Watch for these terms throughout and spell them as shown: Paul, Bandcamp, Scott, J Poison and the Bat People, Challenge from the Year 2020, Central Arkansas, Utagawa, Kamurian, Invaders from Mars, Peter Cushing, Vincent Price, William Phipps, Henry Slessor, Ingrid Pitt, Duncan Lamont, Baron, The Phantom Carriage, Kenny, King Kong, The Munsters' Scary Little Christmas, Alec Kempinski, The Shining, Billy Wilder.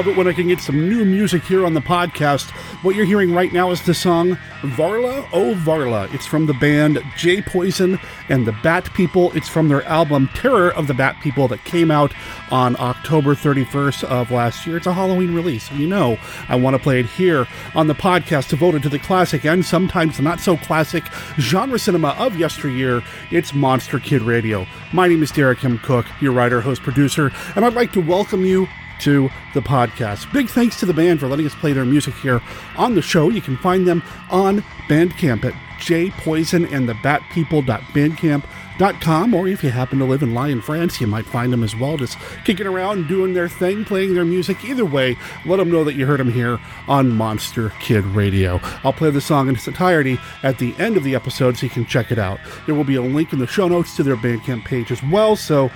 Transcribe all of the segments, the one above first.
love it when I can get some new music here on the podcast. What you're hearing right now is the song Varla Oh Varla. It's from the band J Poison and the Bat People. It's from their album Terror of the Bat People that came out on October 31st of last year. It's a Halloween release. You know I want to play it here on the podcast devoted to the classic and sometimes not so classic genre cinema of yesteryear. It's Monster Kid Radio. My name is Derek M. Koch, your writer, host, producer, and I'd like to welcome you to the podcast. Big thanks to the band for letting us play their music here on the show. You can find them on Bandcamp at jpoisonandthebatpeople.bandcamp.com, or if you happen to live in Lyon, France, you might find them as well, just kicking around, doing their thing, playing their music. Either way, let them know that you heard them here on Monster Kid Radio. I'll play the song in its entirety at the end of the episode so you can check it out. There will be a link in the show notes to their Bandcamp page as well, so,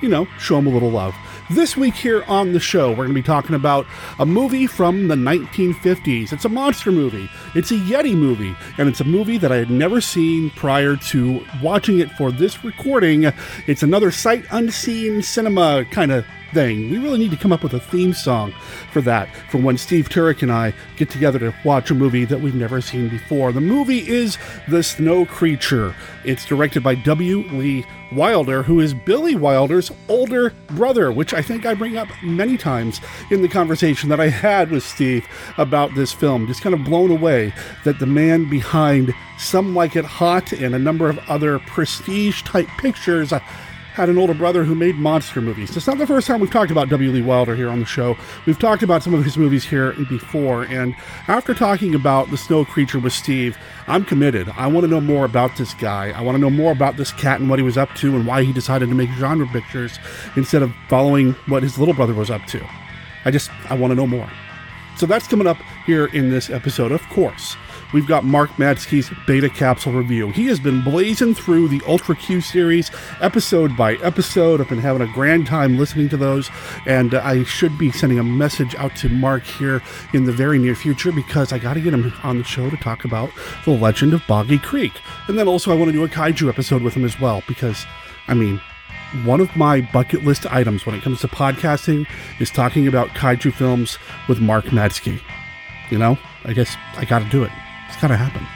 you know, show them a little love. This week here on the show, we're going to be talking about a movie from the 1950s. It's a monster movie, it's a Yeti movie, and it's a movie that I had never seen prior to watching it for this recording. It's another sight unseen cinema kind of thing. We really need to come up with a theme song for that, for when Steve Turek and I get together to watch a movie that we've never seen before. The movie is The Snow Creature. It's directed by W. Lee Wilder, who is Billy Wilder's older brother, which I think I bring up many times in the conversation that I had with Steve about this film. Just kind of blown away that the man behind Some Like It Hot and a number of other prestige type pictures had an older brother who made monster movies. It's not the first time we've talked about W. Lee Wilder here on the show. We've talked about some of his movies here before, and after talking about The Snow Creature with Steve, I'm committed. I want to know more about this guy. I want to know more about this cat and what he was up to and why he decided to make genre pictures instead of following what his little brother was up to. I want to know more. So that's coming up here in this episode, of course. We've got Mark Madsky's Beta Capsule Review. He has been blazing through the Ultra Q series episode by episode. I've been having a grand time listening to those, and I should be sending a message out to Mark here in the very near future because I got to get him on the show to talk about The Legend of Boggy Creek. And then also I want to do a kaiju episode with him as well because, I mean, one of my bucket list items when it comes to podcasting is talking about kaiju films with Mark Madsky. You know, I guess I got to do it. It's got to happen.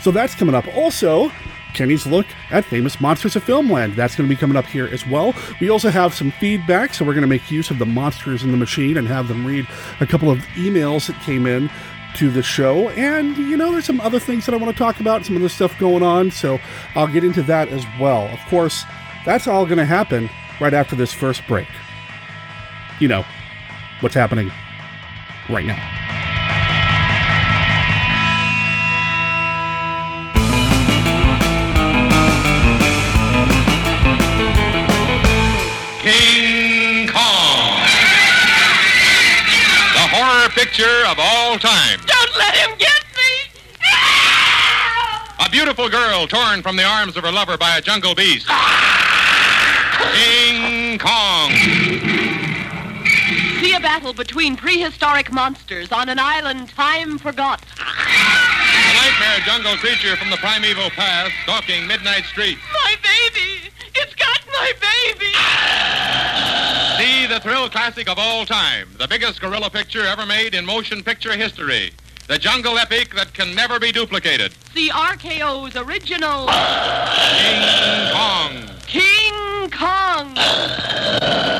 So that's coming up. Also, Kenny's look at Famous Monsters of Filmland. That's going to be coming up here as well. We also have some feedback, so we're going to make use of the monsters in the machine and have them read a couple of emails that came in to the show. And, you know, there's some other things that I want to talk about, some other stuff going on, so I'll get into that as well. Of course, that's all going to happen right after this first break. You know, what's happening right now. Picture of all time. Don't let him get me! No! A beautiful girl torn from the arms of her lover by a jungle beast. Ah! King Kong. See a battle between prehistoric monsters on an island time forgot. A nightmare jungle creature from the primeval past stalking midnight streets. My baby! It's got my baby! See the thrill classic of all time, the biggest gorilla picture ever made in motion picture history, the jungle epic that can never be duplicated. See RKO's original King Kong. King Kong.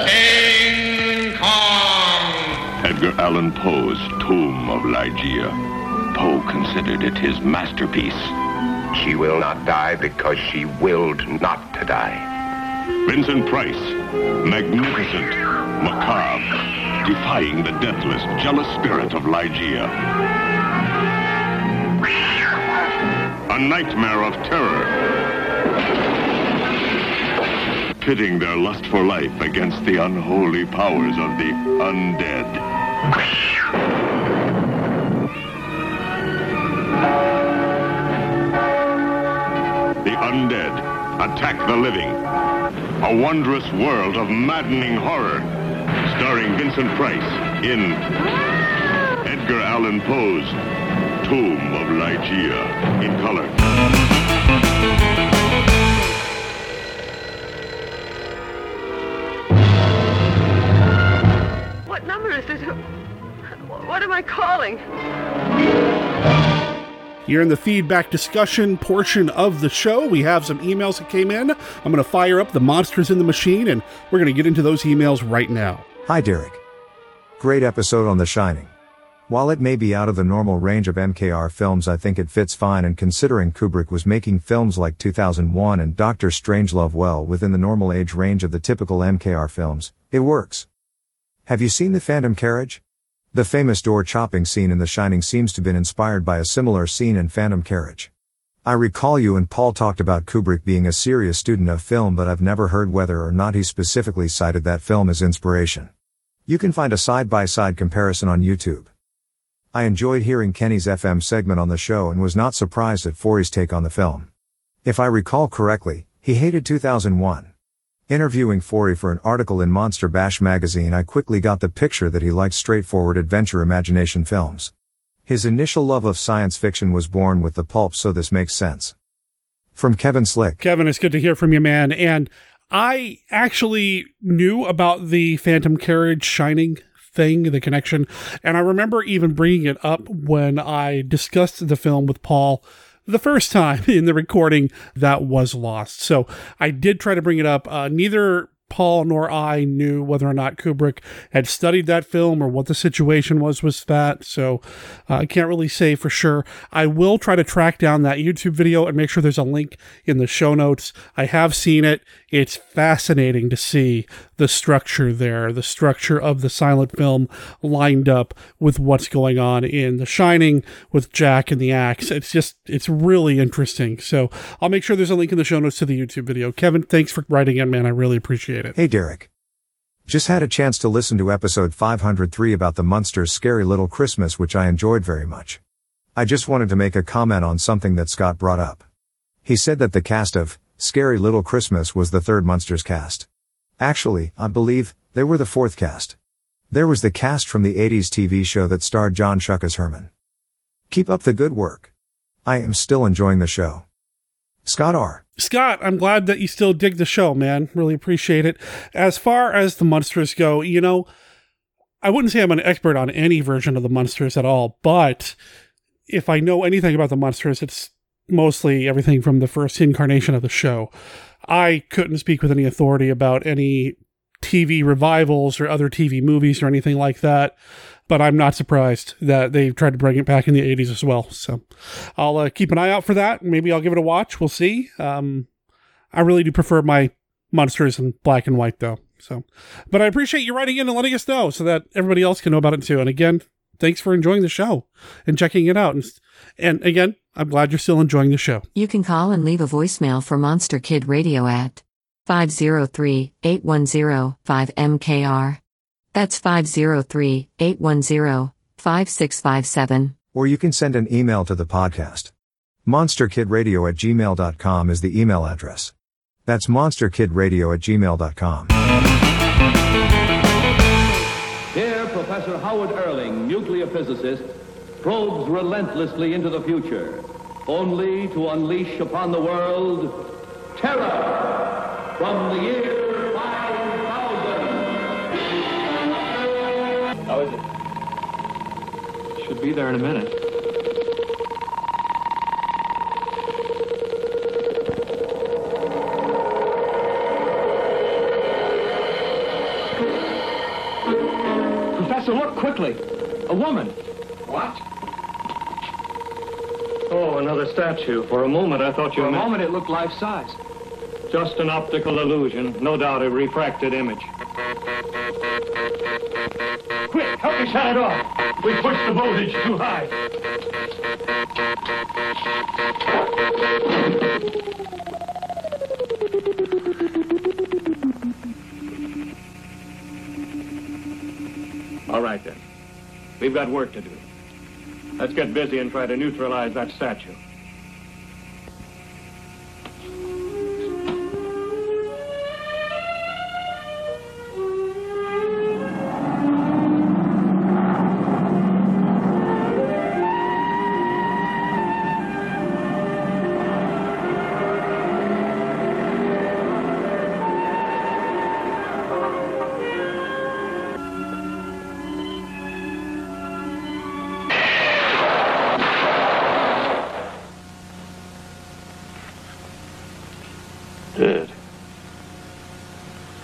King Kong. Edgar Allan Poe's Tomb of Ligeia. Poe considered it his masterpiece. She will not die because she willed not to die. Vincent Price, magnificent, macabre, defying the deathless, jealous spirit of Ligeia. A nightmare of terror, pitting their lust for life against the unholy powers of the undead. The undead attack the living. A wondrous world of maddening horror. Starring Vincent Price in Edgar Allan Poe's Tomb of Ligeia in color. What number is this? What am I calling? You're in the feedback discussion portion of the show. We have some emails that came in. I'm going to fire up the monsters in the machine, and we're going to get into those emails right now. Hi, Derek. Great episode on The Shining. While it may be out of the normal range of MKR films, I think it fits fine, and considering Kubrick was making films like 2001 and Dr. Strangelove well within the normal age range of the typical MKR films, it works. Have you seen The Phantom Carriage? The famous door-chopping scene in The Shining seems to have been inspired by a similar scene in Phantom Carriage. I recall you and Paul talked about Kubrick being a serious student of film, but I've never heard whether or not he specifically cited that film as inspiration. You can find a side-by-side comparison on YouTube. I enjoyed hearing Kenny's FM segment on the show and was not surprised at Forey's take on the film. If I recall correctly, he hated 2001. Interviewing Forey for an article in Monster Bash magazine, I quickly got the picture that he liked straightforward adventure imagination films. His initial love of science fiction was born with the pulp, so this makes sense. From Kevin Slick. Kevin, it's good to hear from you, man. And I actually knew about the Phantom Carriage Shining thing, the connection. And I remember even bringing it up when I discussed the film with Paul the first time in the recording that was lost. So I did try to bring it up. Neither Paul nor I knew whether or not Kubrick had studied that film or what the situation was with that. So I can't really say for sure. I will try to track down that YouTube video and make sure there's a link in the show notes. I have seen it. It's fascinating to see the structure there, the structure of the silent film lined up with what's going on in The Shining with Jack and the axe. It's really interesting. So I'll make sure there's a link in the show notes to the YouTube video. Kevin, thanks for writing in, man. I really appreciate it. Hey, Derek. Just had a chance to listen to episode 503 about The Munsters' Scary Little Christmas, which I enjoyed very much. I just wanted to make a comment on something that Scott brought up. He said that the cast of Scary Little Christmas was the third Munsters cast. Actually, I believe they were the fourth cast. There was the cast from the 80s TV show that starred John Shuck as Herman. Keep up the good work. I am still enjoying the show. Scott R. Scott, I'm glad that you still dig the show, man. Really appreciate it. As far as the Munsters go, you know, I wouldn't say I'm an expert on any version of the Munsters at all, but if I know anything about the Munsters, it's mostly everything from the first incarnation of the show. I couldn't speak with any authority about any TV revivals or other TV movies or anything like that, but I'm not surprised that they tried to bring it back in the 80s as well. So I'll keep an eye out for that. Maybe I'll give it a watch. We'll see. I really do prefer my Monsters in black and white, though. So, but I appreciate you writing in and letting us know so that everybody else can know about it too. And again, thanks for enjoying the show and checking it out. And again, I'm glad you're still enjoying the show. You can call and leave a voicemail for Monster Kid Radio at 503-810-5MKR. That's 503-810-5657. Or you can send an email to the podcast. monsterkidradio@gmail.com is the email address. That's monsterkidradio@gmail.com. Professor Howard Erling, nuclear physicist, probes relentlessly into the future, only to unleash upon the world terror from the year 5000. How is it? Should be there in a minute. So look quickly. A woman. What? Oh, another statue. For a moment, I thought you meant... For a moment, it looked life-size. Just an optical illusion. No doubt a refracted image. Quick, help me shut it off. We pushed the voltage too high. All right, then. We've got work to do. Let's get busy and try to neutralize that statue.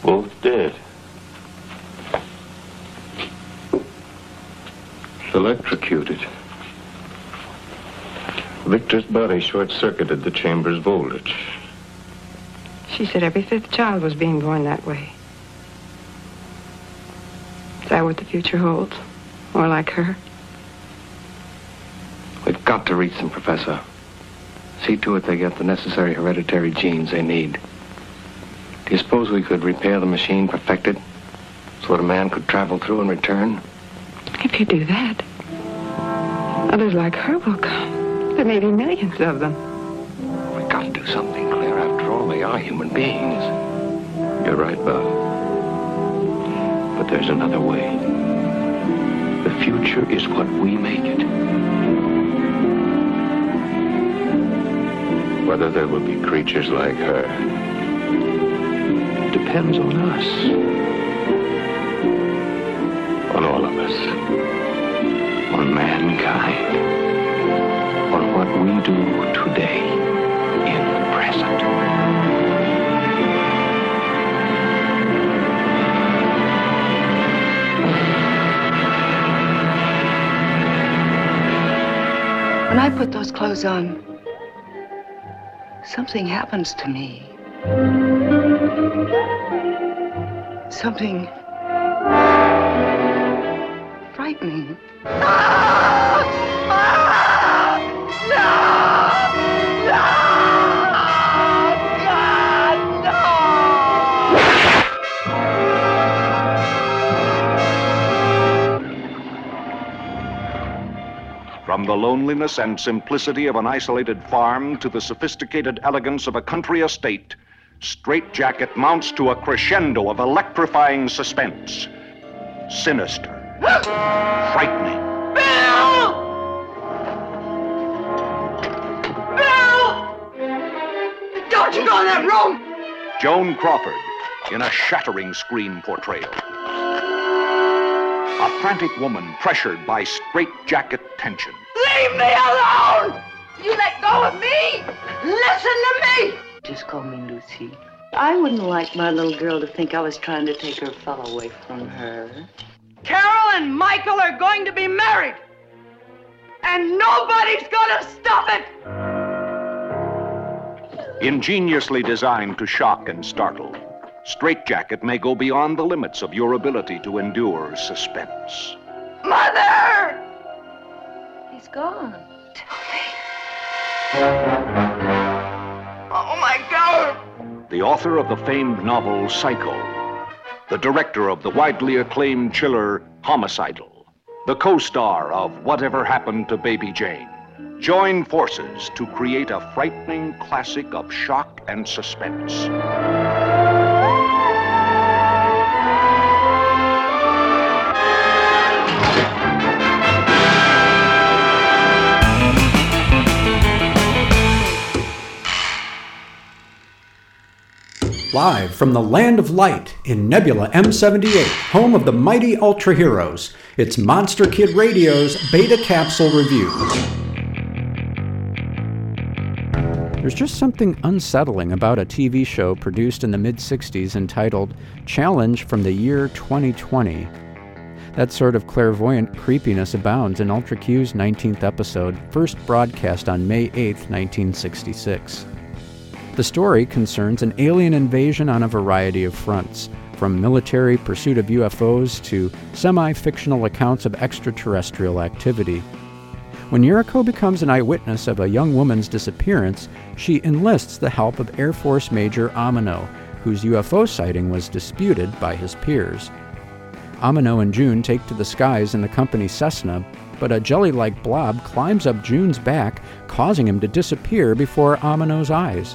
Both dead. Electrocuted. Victor's body short-circuited the chamber's voltage. She said every fifth child was being born that way. Is that what the future holds? More like her? We've got to reach them, Professor. See to it they get the necessary hereditary genes they need. Do you suppose we could repair the machine, perfect it, so that a man could travel through and return? If you do that, others like her will come. There may be millions of them. We've got to do something, Claire. After all, they are human beings. You're right, Bob. But there's another way. The future is what we make it. Whether there will be creatures like her depends on us. On all of us, on mankind, on what we do today in the present. When I put those clothes on, something happens to me. Something frightening. Ah! Ah! No! No! God, no! From the loneliness and simplicity of an isolated farm to the sophisticated elegance of a country estate, Straight Jacket mounts to a crescendo of electrifying suspense. Sinister. Frightening. Bill! Bill! Don't you go in that room! Joan Crawford in a shattering screen portrayal. A frantic woman pressured by straitjacket tension. Leave me alone! You let go of me! Listen to me! Just call me Lucy. I wouldn't like my little girl to think I was trying to take her fellow away from her. Carol and Michael are going to be married, and nobody's going to stop it! Ingeniously designed to shock and startle, Straight Jacket may go beyond the limits of your ability to endure suspense. Mother! He's gone. Tell me. Oh, my God! The author of the famed novel, Psycho. The director of the widely acclaimed chiller, Homicidal. The co-star of Whatever Happened to Baby Jane. Join forces to create a frightening classic of shock and suspense. Live from the Land of Light in Nebula M78, home of the mighty Ultra Heroes, it's Monster Kid Radio's Beta Capsule Review. There's just something unsettling about a TV show produced in the mid-60s entitled Challenge from the Year 2020. That sort of clairvoyant creepiness abounds in Ultra Q's 19th episode, first broadcast on May 8, 1966. The story concerns an alien invasion on a variety of fronts, from military pursuit of UFOs to semi-fictional accounts of extraterrestrial activity. When Yuriko becomes an eyewitness of a young woman's disappearance, she enlists the help of Air Force Major Amano, whose UFO sighting was disputed by his peers. Amano and June take to the skies in the company Cessna, but a jelly-like blob climbs up June's back, causing him to disappear before Amano's eyes.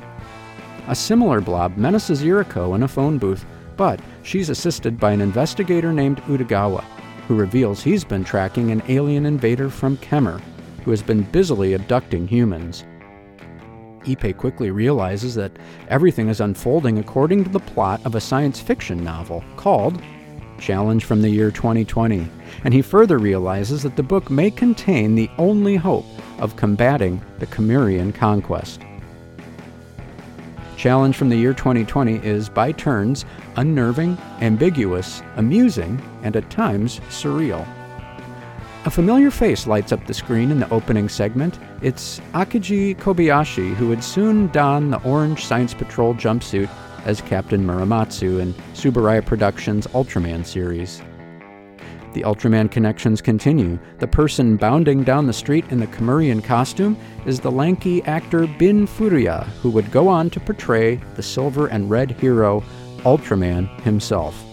A similar blob menaces Yuriko in a phone booth, but she's assisted by an investigator named Utagawa, who reveals he's been tracking an alien invader from Khmer, who has been busily abducting humans. Ipe quickly realizes that everything is unfolding according to the plot of a science fiction novel called Challenge from the Year 2020, and he further realizes that the book may contain the only hope of combating the Khmerian conquest. Challenge from the Year 2020 is, by turns, unnerving, ambiguous, amusing, and at times surreal. A familiar face lights up the screen in the opening segment. It's Akagi Kobayashi, who would soon don the orange Science Patrol jumpsuit as Captain Muramatsu in Tsuburaya Productions' Ultraman series. The Ultraman connections continue. The person bounding down the street in the Kamurian costume is the lanky actor Bin Furuya, who would go on to portray the silver and red hero, Ultraman himself.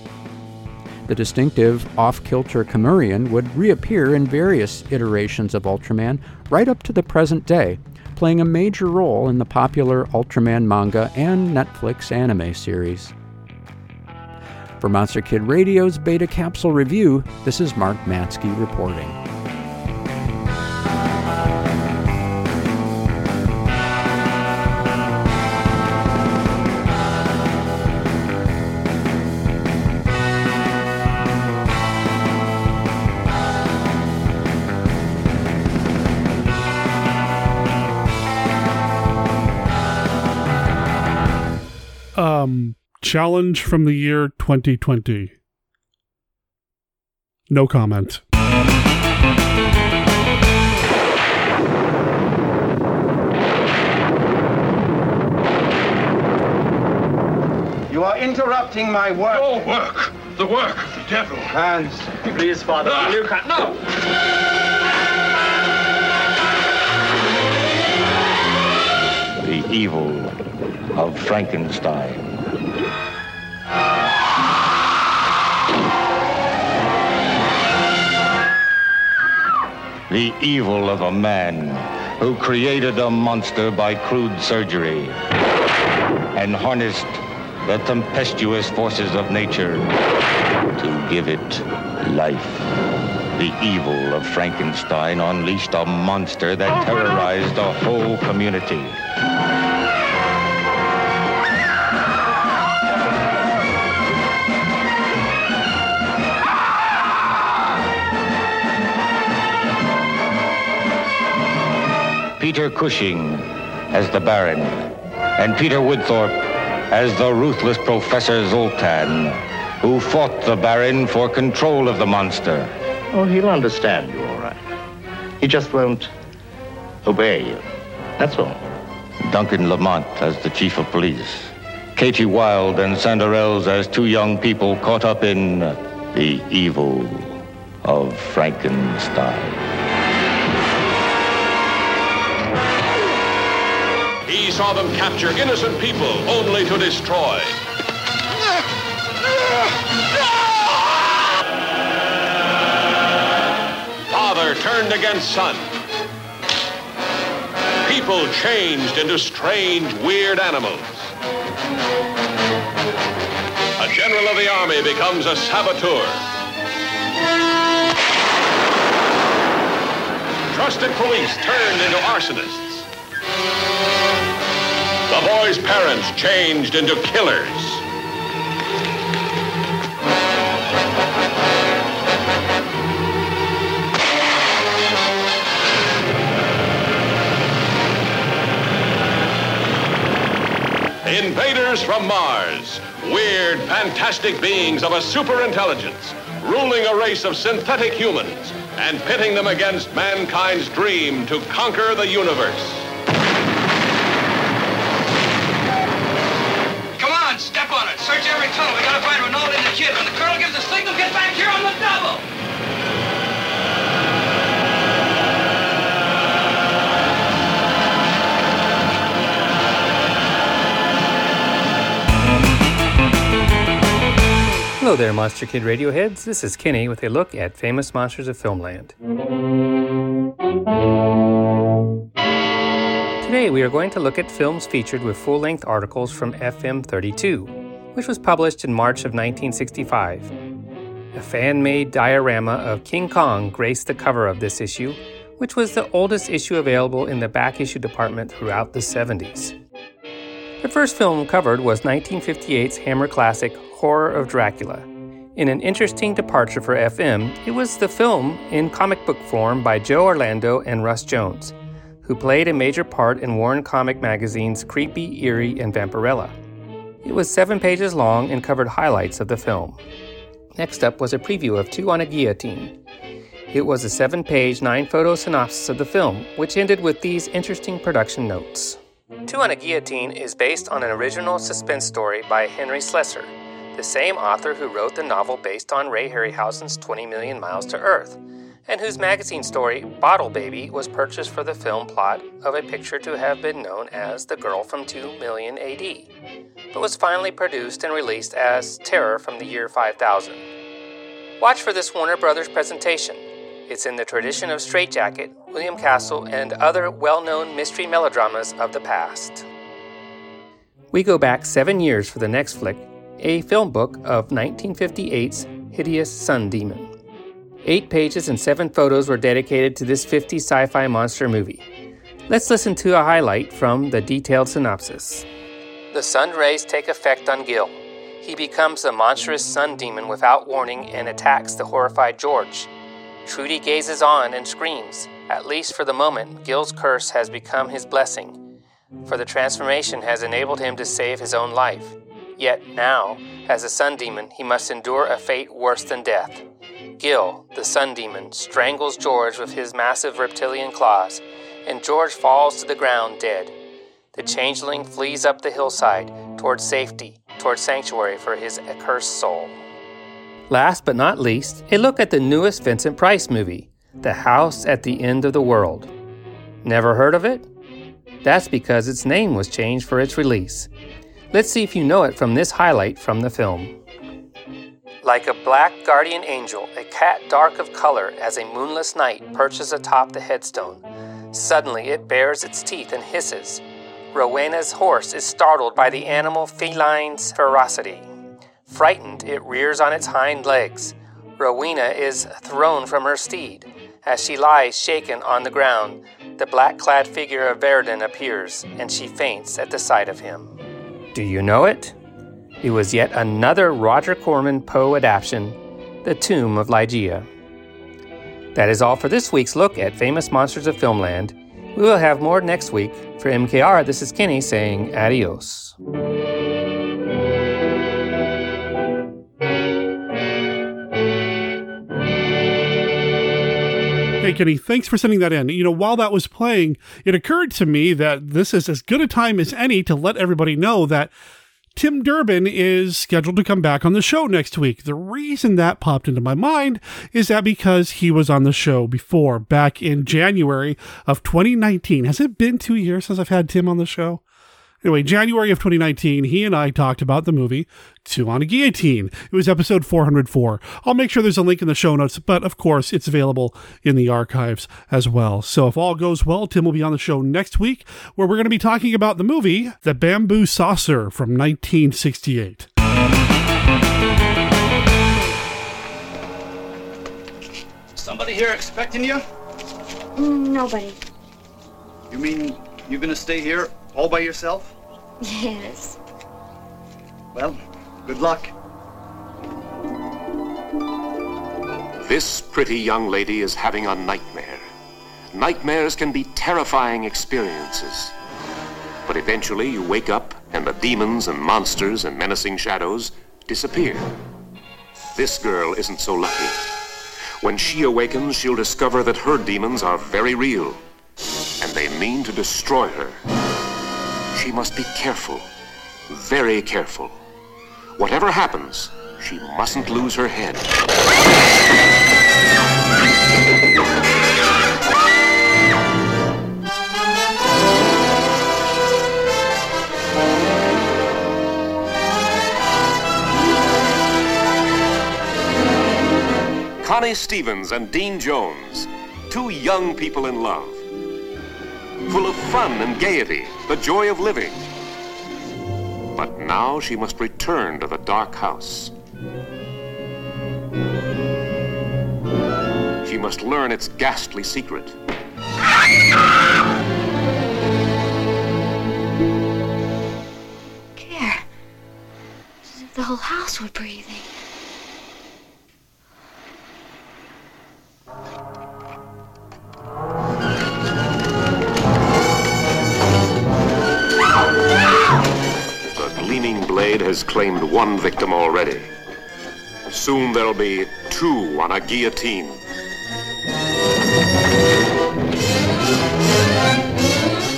The distinctive off-kilter Kamurian would reappear in various iterations of Ultraman right up to the present day, playing a major role in the popular Ultraman manga and Netflix anime series. For Monster Kid Radio's Beta Capsule Review, this is Mark Matzke reporting. Challenge from the Year 2020. No comment. You are interrupting my work. Your work. The work of the devil. Hans, please, Father. You can't. No! The evil of Frankenstein. The evil of a man who created a monster by crude surgery and harnessed the tempestuous forces of nature to give it life. The evil of Frankenstein unleashed a monster that terrorized a whole community. Peter Cushing as the Baron, and Peter Woodthorpe as the ruthless Professor Zoltan, who fought the Baron for control of the monster. Oh, he'll understand you, all right. He just won't obey you, that's all. Duncan Lamont as the Chief of Police, Katie Wilde and Sanderells as two young people caught up in the evil of Frankenstein. He saw them capture innocent people only to destroy. Father turned against son. People changed into strange, weird animals. A general of the army becomes a saboteur. Trusted police turned into arsonists. The boy's parents changed into killers. Invaders from Mars, weird, fantastic beings of a superintelligence, ruling a race of synthetic humans and pitting them against mankind's dream to conquer the universe. Step on it. Search every tunnel. We gotta find Rinaldi and the kid. When the colonel gives a signal, get back here on the double. Hello there, Monster Kid Radio heads. This is Kenny with a look at Famous Monsters of Filmland. Today we are going to look at films featured with full-length articles from FM32, which was published in March of 1965. A fan-made diorama of King Kong graced the cover of this issue, which was the oldest issue available in the back issue department throughout the 70s. The first film covered was 1958's Hammer classic Horror of Dracula. In an interesting departure for FM, it was the film in comic book form by Joe Orlando and Russ Jones, who played a major part in Warren Comic Magazine's Creepy, Eerie, and Vampirella. It was 7 pages long and covered highlights of the film. Next up was a preview of Two on a Guillotine. It was a 7-page, 9-photo synopsis of the film, which ended with these interesting production notes. Two on a Guillotine is based on an original suspense story by Henry Slessor, the same author who wrote the novel based on Ray Harryhausen's 20 Million Miles to Earth, and whose magazine story, Bottle Baby, was purchased for the film plot of a picture to have been known as The Girl from 2 Million AD, but was finally produced and released as Terror from the Year 5000. Watch for this Warner Brothers presentation. It's in the tradition of Straightjacket, William Castle, and other well-known mystery melodramas of the past. We go back 7 years for the next flick, a film book of 1958's Hideous Sun Demon. 8 pages and 7 photos were dedicated to this 50s sci-fi monster movie. Let's listen to a highlight from the detailed synopsis. The sun rays take effect on Gil. He becomes a monstrous sun demon without warning and attacks the horrified George. Trudy gazes on and screams. At least for the moment, Gil's curse has become his blessing, for the transformation has enabled him to save his own life. Yet now, as a sun demon, he must endure a fate worse than death. Gil, the sun demon, strangles George with his massive reptilian claws, and George falls to the ground dead. The changeling flees up the hillside, towards safety, towards sanctuary for his accursed soul. Last but not least, a look at the newest Vincent Price movie, The House at the End of the World. Never heard of it? That's because its name was changed for its release. Let's see if you know it from this highlight from the film. Like a black guardian angel, a cat dark of color as a moonless night perches atop the headstone. Suddenly it bares its teeth and hisses. Rowena's horse is startled by the animal feline's ferocity. Frightened, it rears on its hind legs. Rowena is thrown from her steed. As she lies shaken on the ground, the black-clad figure of Baron appears, and she faints at the sight of him. Do you know it? It was yet another Roger Corman Poe adaptation, The Tomb of Ligeia. That is all for this week's look at Famous Monsters of Filmland. We will have more next week. For MKR, this is Kenny saying adios. Hey, Kenny, thanks for sending that in. You know, while that was playing, it occurred to me that this is as good a time as any to let everybody know that Tim Durbin is scheduled to come back on the show next week. The reason that popped into my mind is that because he was on the show before, back in January of 2019. Has it been 2 years since I've had Tim on the show? Anyway, January of 2019, he and I talked about the movie Two on a Guillotine. It was episode 404. I'll make sure there's a link in the show notes, but of course, it's available in the archives as well. So if all goes well, Tim will be on the show next week, where we're going to be talking about the movie The Bamboo Saucer from 1968. Somebody here expecting you? Nobody. You mean you're going to stay here all by yourself? Yes. Well, good luck. This pretty young lady is having a nightmare. Nightmares can be terrifying experiences. But eventually you wake up and the demons and monsters and menacing shadows disappear. This girl isn't so lucky. When she awakens, she'll discover that her demons are very real, and they mean to destroy her. She must be careful, very careful. Whatever happens, she mustn't lose her head. Connie Stevens and Dean Jones, two young people in love. Full of fun and gaiety, the joy of living. But now she must return to the dark house. She must learn its ghastly secret. Care. As if the whole house were breathing. has claimed one victim already. Soon there'll be two on a guillotine.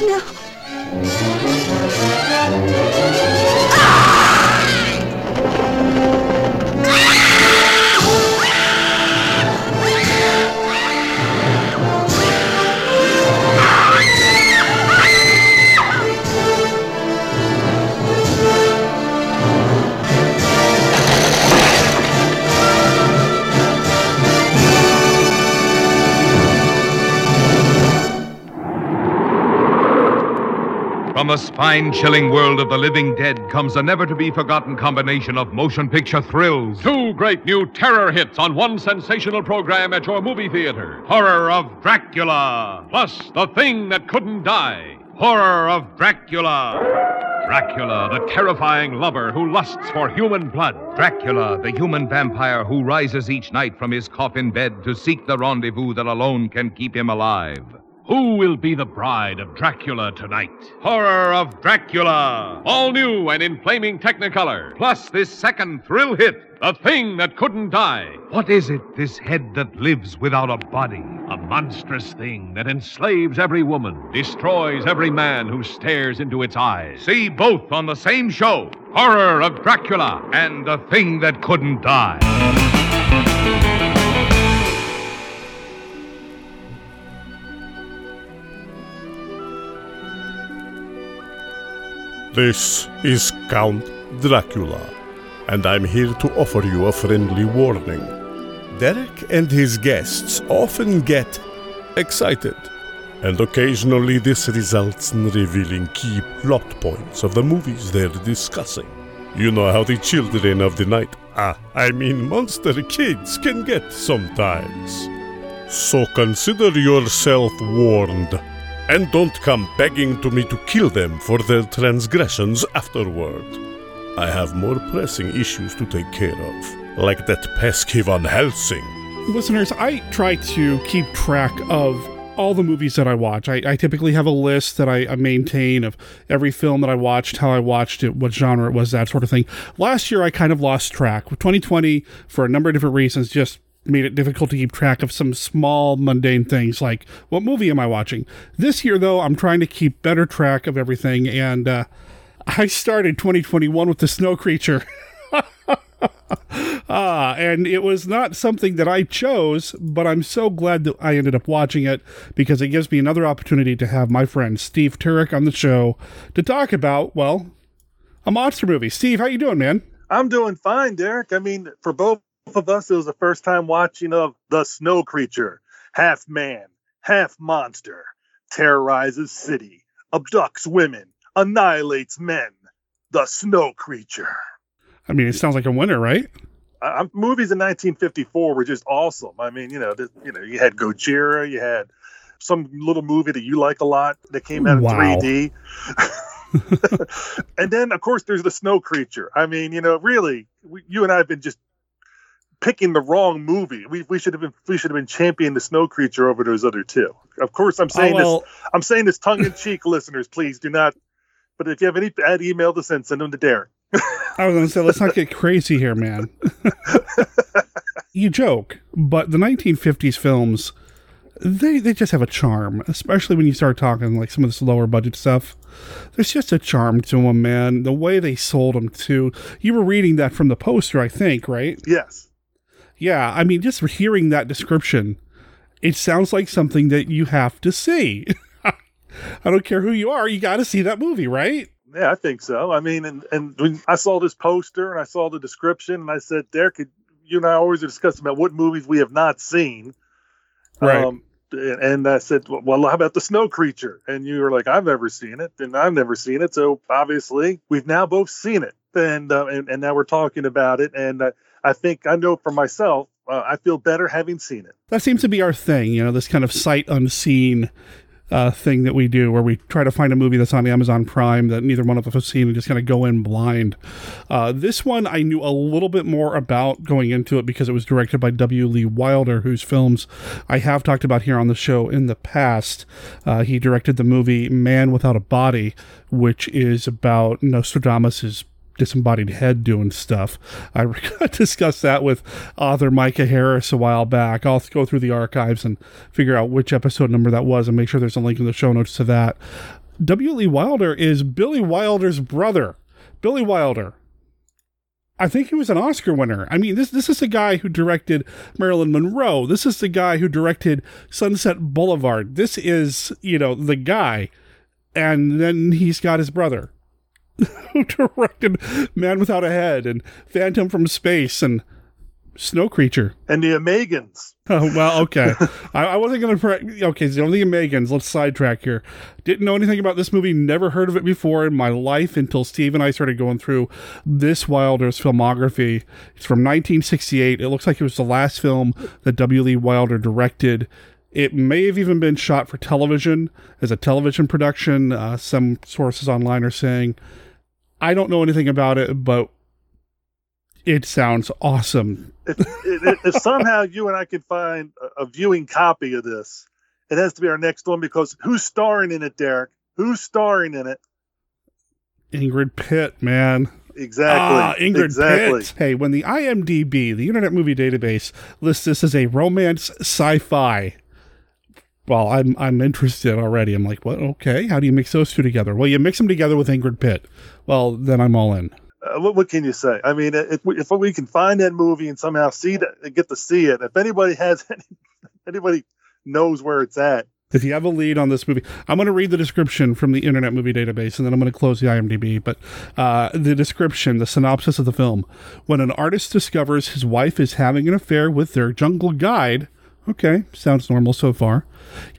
No. From the spine-chilling world of the living dead comes a never-to-be-forgotten combination of motion picture thrills. Two great new terror hits on one sensational program at your movie theater. Horror of Dracula, plus The Thing That Couldn't Die. Horror of Dracula. Dracula, the terrifying lover who lusts for human blood. Dracula, the human vampire who rises each night from his coffin bed to seek the rendezvous that alone can keep him alive. Who will be the bride of Dracula tonight? Horror of Dracula, all new and in flaming Technicolor. Plus this second thrill hit, The Thing That Couldn't Die. What is it, this head that lives without a body? A monstrous thing that enslaves every woman, destroys every man who stares into its eyes. See both on the same show, Horror of Dracula and The Thing That Couldn't Die. This is Count Dracula, and I'm here to offer you a friendly warning. Derek and his guests often get excited, and occasionally this results in revealing key plot points of the movies they're discussing. You know how the children of the night, monster kids, can get sometimes. So consider yourself warned. And don't come begging to me to kill them for their transgressions afterward. I have more pressing issues to take care of, like that pesky Van Helsing. Listeners, I try to keep track of all the movies that I watch. I typically have a list that I maintain of every film that I watched, how I watched it, what genre it was, that sort of thing. Last year, I kind of lost track. With 2020, for a number of different reasons, just made it difficult to keep track of some small mundane things like what movie am I watching. This year, though, I'm trying to keep better track of everything, and I started 2021 with The Snow Creature. And it was not something that I chose, but I'm so glad that I ended up watching it because it gives me another opportunity to have my friend Steve Turek on the show to talk about, well, a monster movie. Steve, how you doing, man? I'm doing fine, Derek. I mean, for both of us, it was the first time watching of The Snow Creature. Half man, half monster, terrorizes city, abducts women, annihilates men. The Snow Creature. I mean, it sounds like a winner, right? Movies in 1954 were just awesome. I mean, you had Gojira, you had some little movie that you like a lot that came out in 3D. And then, of course, there's The Snow Creature. I mean, really, you and I have been just picking the wrong movie. We should have been championing The Snow Creature over those other two. Of course, I'm saying this tongue in cheek, listeners. Please do not. But if you have any bad email to send them to Derek. I was going to say, let's not get crazy here, man. You joke, but the 1950s films, they just have a charm, especially when you start talking like some of this lower budget stuff. There's just a charm to them, man. The way they sold them too. You were reading that from the poster, I think, right? Yes. Yeah, I mean, just hearing that description, it sounds like something that you have to see. I don't care who you are, you got to see that movie, right? Yeah, I think so. I mean, and when I saw this poster and I saw the description, and I said, Derek, you and I always are discussing about what movies we have not seen. Right. And I said, well, how about The Snow Creature? And you were like, I've never seen it, and I've never seen it. So obviously, we've now both seen it. And now we're talking about it. And I think I know for myself, I feel better having seen it. That seems to be our thing, this kind of sight unseen thing that we do where we try to find a movie that's on Amazon Prime that neither one of us has seen and just kind of go in blind. This one I knew a little bit more about going into it because it was directed by W. Lee Wilder, whose films I have talked about here on the show in the past. He directed the movie Man Without a Body, which is about Nostradamus's disembodied head doing stuff. I discussed that with author Micah Harris a while back. I'll go through the archives and figure out which episode number that was and make sure there's a link in the show notes to that. W. Lee Wilder is Billy Wilder's brother. Billy Wilder, I think he was an Oscar winner. I mean, this is the guy who directed Marilyn Monroe. This is the guy who directed Sunset Boulevard. This is, you know, the guy. And then he's got his brother who directed Man Without a Head and Phantom from Space and Snow Creature. And the Omegans. Oh, well, okay. I wasn't going to... Okay, so the Omegans. Let's sidetrack here. Didn't know anything about this movie. Never heard of it before in my life until Steve and I started going through this Wilder's filmography. It's from 1968. It looks like it was the last film that W. Lee Wilder directed. It may have even been shot for television as a television production. Some sources online are saying, I don't know anything about it, but it sounds awesome. If somehow you and I could find a viewing copy of this, it has to be our next one, because who's starring in it, Derek? Who's starring in it? Ingrid Pitt, man. Exactly. Ah, Ingrid Pitt. Hey, when the IMDb, the Internet Movie Database, lists this as a romance sci-fi, well, I'm interested already. I'm like, what? Okay, how do you mix those two together? Well, you mix them together with Ingrid Pitt. Well, then I'm all in. What can you say? I mean, if we can find that movie and somehow see that, get to see it. If anybody has, anybody knows where it's at. If you have a lead on this movie, I'm going to read the description from the Internet Movie Database, and then I'm going to close the IMDb. But the description, the synopsis of the film: when an artist discovers his wife is having an affair with their jungle guide. Okay, sounds normal so far.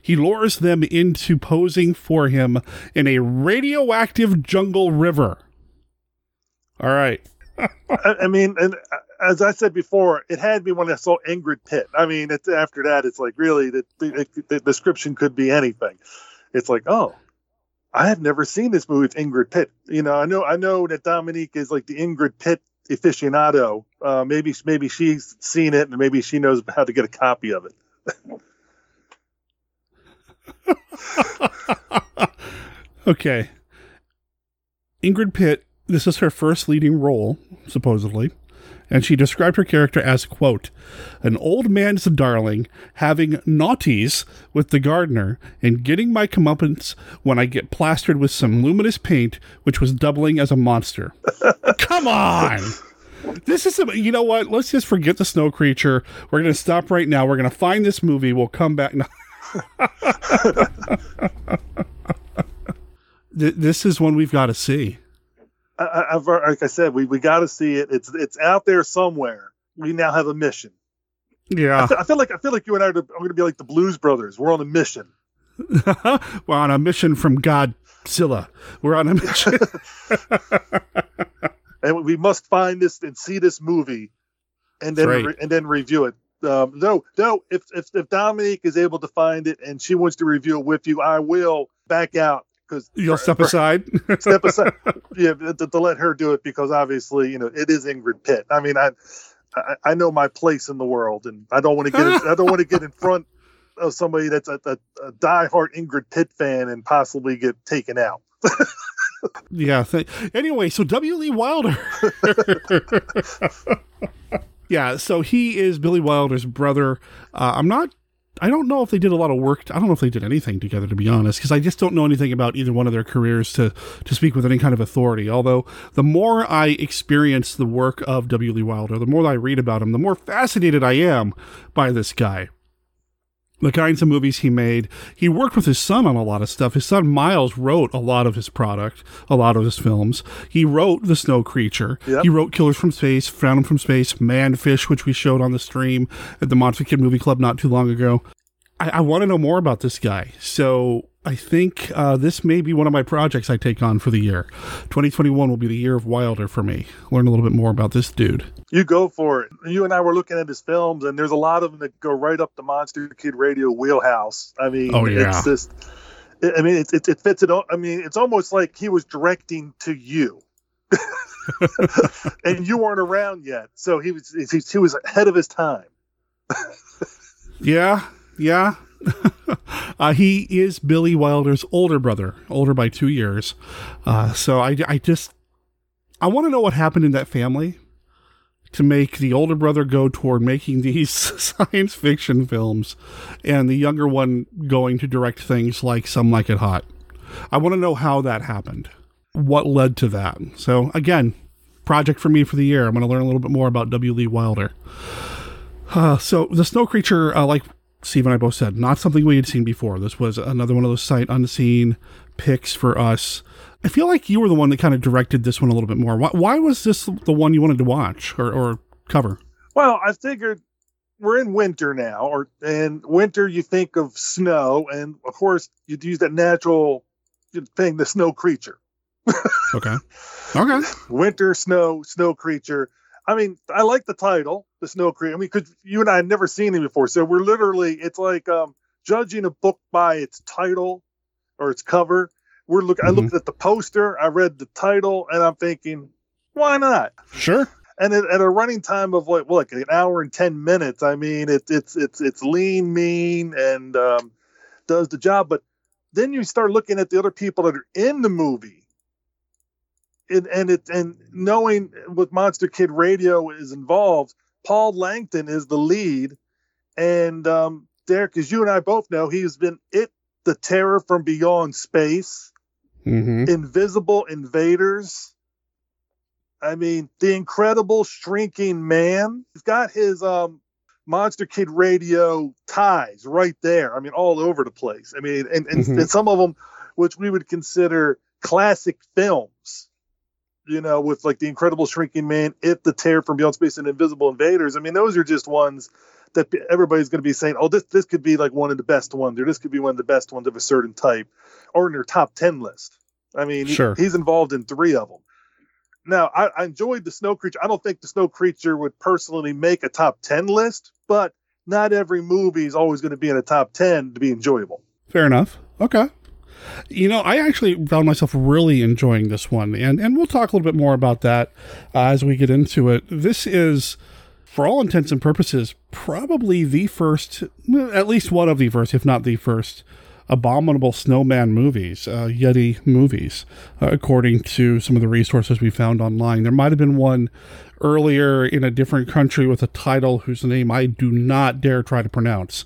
He lures them into posing for him in a radioactive jungle river. All right. I mean, and as I said before, it had me when I saw Ingrid Pitt. I mean, it's, after that, it's like, really, the description could be anything. It's like, oh, I have never seen this movie with Ingrid Pitt. You know, I know that Dominique is like the Ingrid Pitt aficionado. Maybe she's seen it, and maybe she knows how to get a copy of it. Okay. Ingrid Pitt. This is her first leading role, supposedly, and she described her character as, quote, an old man's darling, having naughties with the gardener, and getting my comeuppance when I get plastered with some luminous paint, which was doubling as a monster. Come on! This is, you know what, let's just forget the Snow Creature. We're going to stop right now. We're going to find this movie. We'll come back. No. This is one we've got to see. Like I said, we got to see it. It's out there somewhere. We now have a mission. Yeah, I feel like you and I are going to be like the Blues Brothers. We're on a mission. We're on a mission from Godzilla. We're on a mission, and we must find this and see this movie, and then and then review it. No, if Dominique is able to find it and she wants to review it with you, I will back out. You'll step aside. Yeah, to let her do it, because obviously, you know, it is Ingrid Pitt. I mean, I know my place in the world, and I don't want to get in front of somebody that's a diehard Ingrid Pitt fan and possibly get taken out. Yeah. Anyway, so W. Lee Wilder. Yeah. So he is Billy Wilder's brother. I don't know if they did a lot of work. I don't know if they did anything together, to be honest, because I just don't know anything about either one of their careers to speak with any kind of authority. Although the more I experience the work of W. Lee Wilder, the more I read about him, the more fascinated I am by this guy. The kinds of movies he made. He worked with his son on a lot of stuff. His son, Miles, wrote a lot of his product, a lot of his films. He wrote The Snow Creature. Yep. He wrote Killers from Space, Phantom from Space, Man Fish, which we showed on the stream at the Monster Kid Movie Club not too long ago. I want to know more about this guy. So I think this may be one of my projects I take on for the year. 2021 will be the year of Wilder for me. Learn a little bit more about this dude. You go for it. You and I were looking at his films, and there's a lot of them that go right up the Monster Kid Radio wheelhouse. I mean, oh, yeah. It's just, I mean, it fits it all. I mean, it's almost like he was directing to you. And you weren't around yet. So he was ahead of his time. Yeah. Yeah. He is Billy Wilder's older brother, older by 2 years. So I just, I want to know what happened in that family to make the older brother go toward making these science fiction films and the younger one going to direct things like Some Like It Hot. I want to know how that happened, what led to that. So again, project for me for the year. I'm going to learn a little bit more about W. Lee Wilder. So The Snow Creature, like Steve and I both said, not something we had seen before. This was another one of those sight unseen picks for us. I feel like you were the one that kind of directed this one a little bit more. Why was this the one you wanted to watch or cover? Well, I figured we're in winter now, and winter you think of snow, and of course you'd use that natural thing, the snow creature. Okay. Winter, snow creature. I mean, I like the title, the snow creature. I mean, because you and I had never seen him before, so we're literally, it's like judging a book by its title or its cover. I looked at the poster, I read the title, and I'm thinking, why not? Sure. And at a running time of like an hour and 10 minutes, I mean, it's lean, mean, and does the job. But then you start looking at the other people that are in the movie, and knowing what Monster Kid Radio is involved. Paul Langton is the lead, and Derek, as you and I both know, he's been The Terror from Beyond Space. Mm-hmm. Invisible Invaders. I mean, The Incredible Shrinking Man. He's got his Monster Kid Radio ties right there. I mean, all over the place. I mean, and some of them, which we would consider classic films, you know, with like The Incredible Shrinking Man, The Terror from Beyond Space, and Invisible Invaders. I mean, those are just ones that everybody's going to be saying, oh, this could be like one of the best ones, or this could be one of the best ones of a certain type, or in their top 10 list. I mean, sure. He's involved in three of them. Now, I enjoyed The Snow Creature. I don't think The Snow Creature would personally make a top 10 list, but not every movie is always going to be in a top 10 to be enjoyable. Fair enough. Okay. You know, I actually found myself really enjoying this one, and we'll talk a little bit more about that as we get into it. This is, for all intents and purposes, probably the first, at least one of the first, if not the first, abominable snowman movies, Yeti movies, according to some of the resources we found online. There might have been one earlier in a different country with a title whose name I do not dare try to pronounce.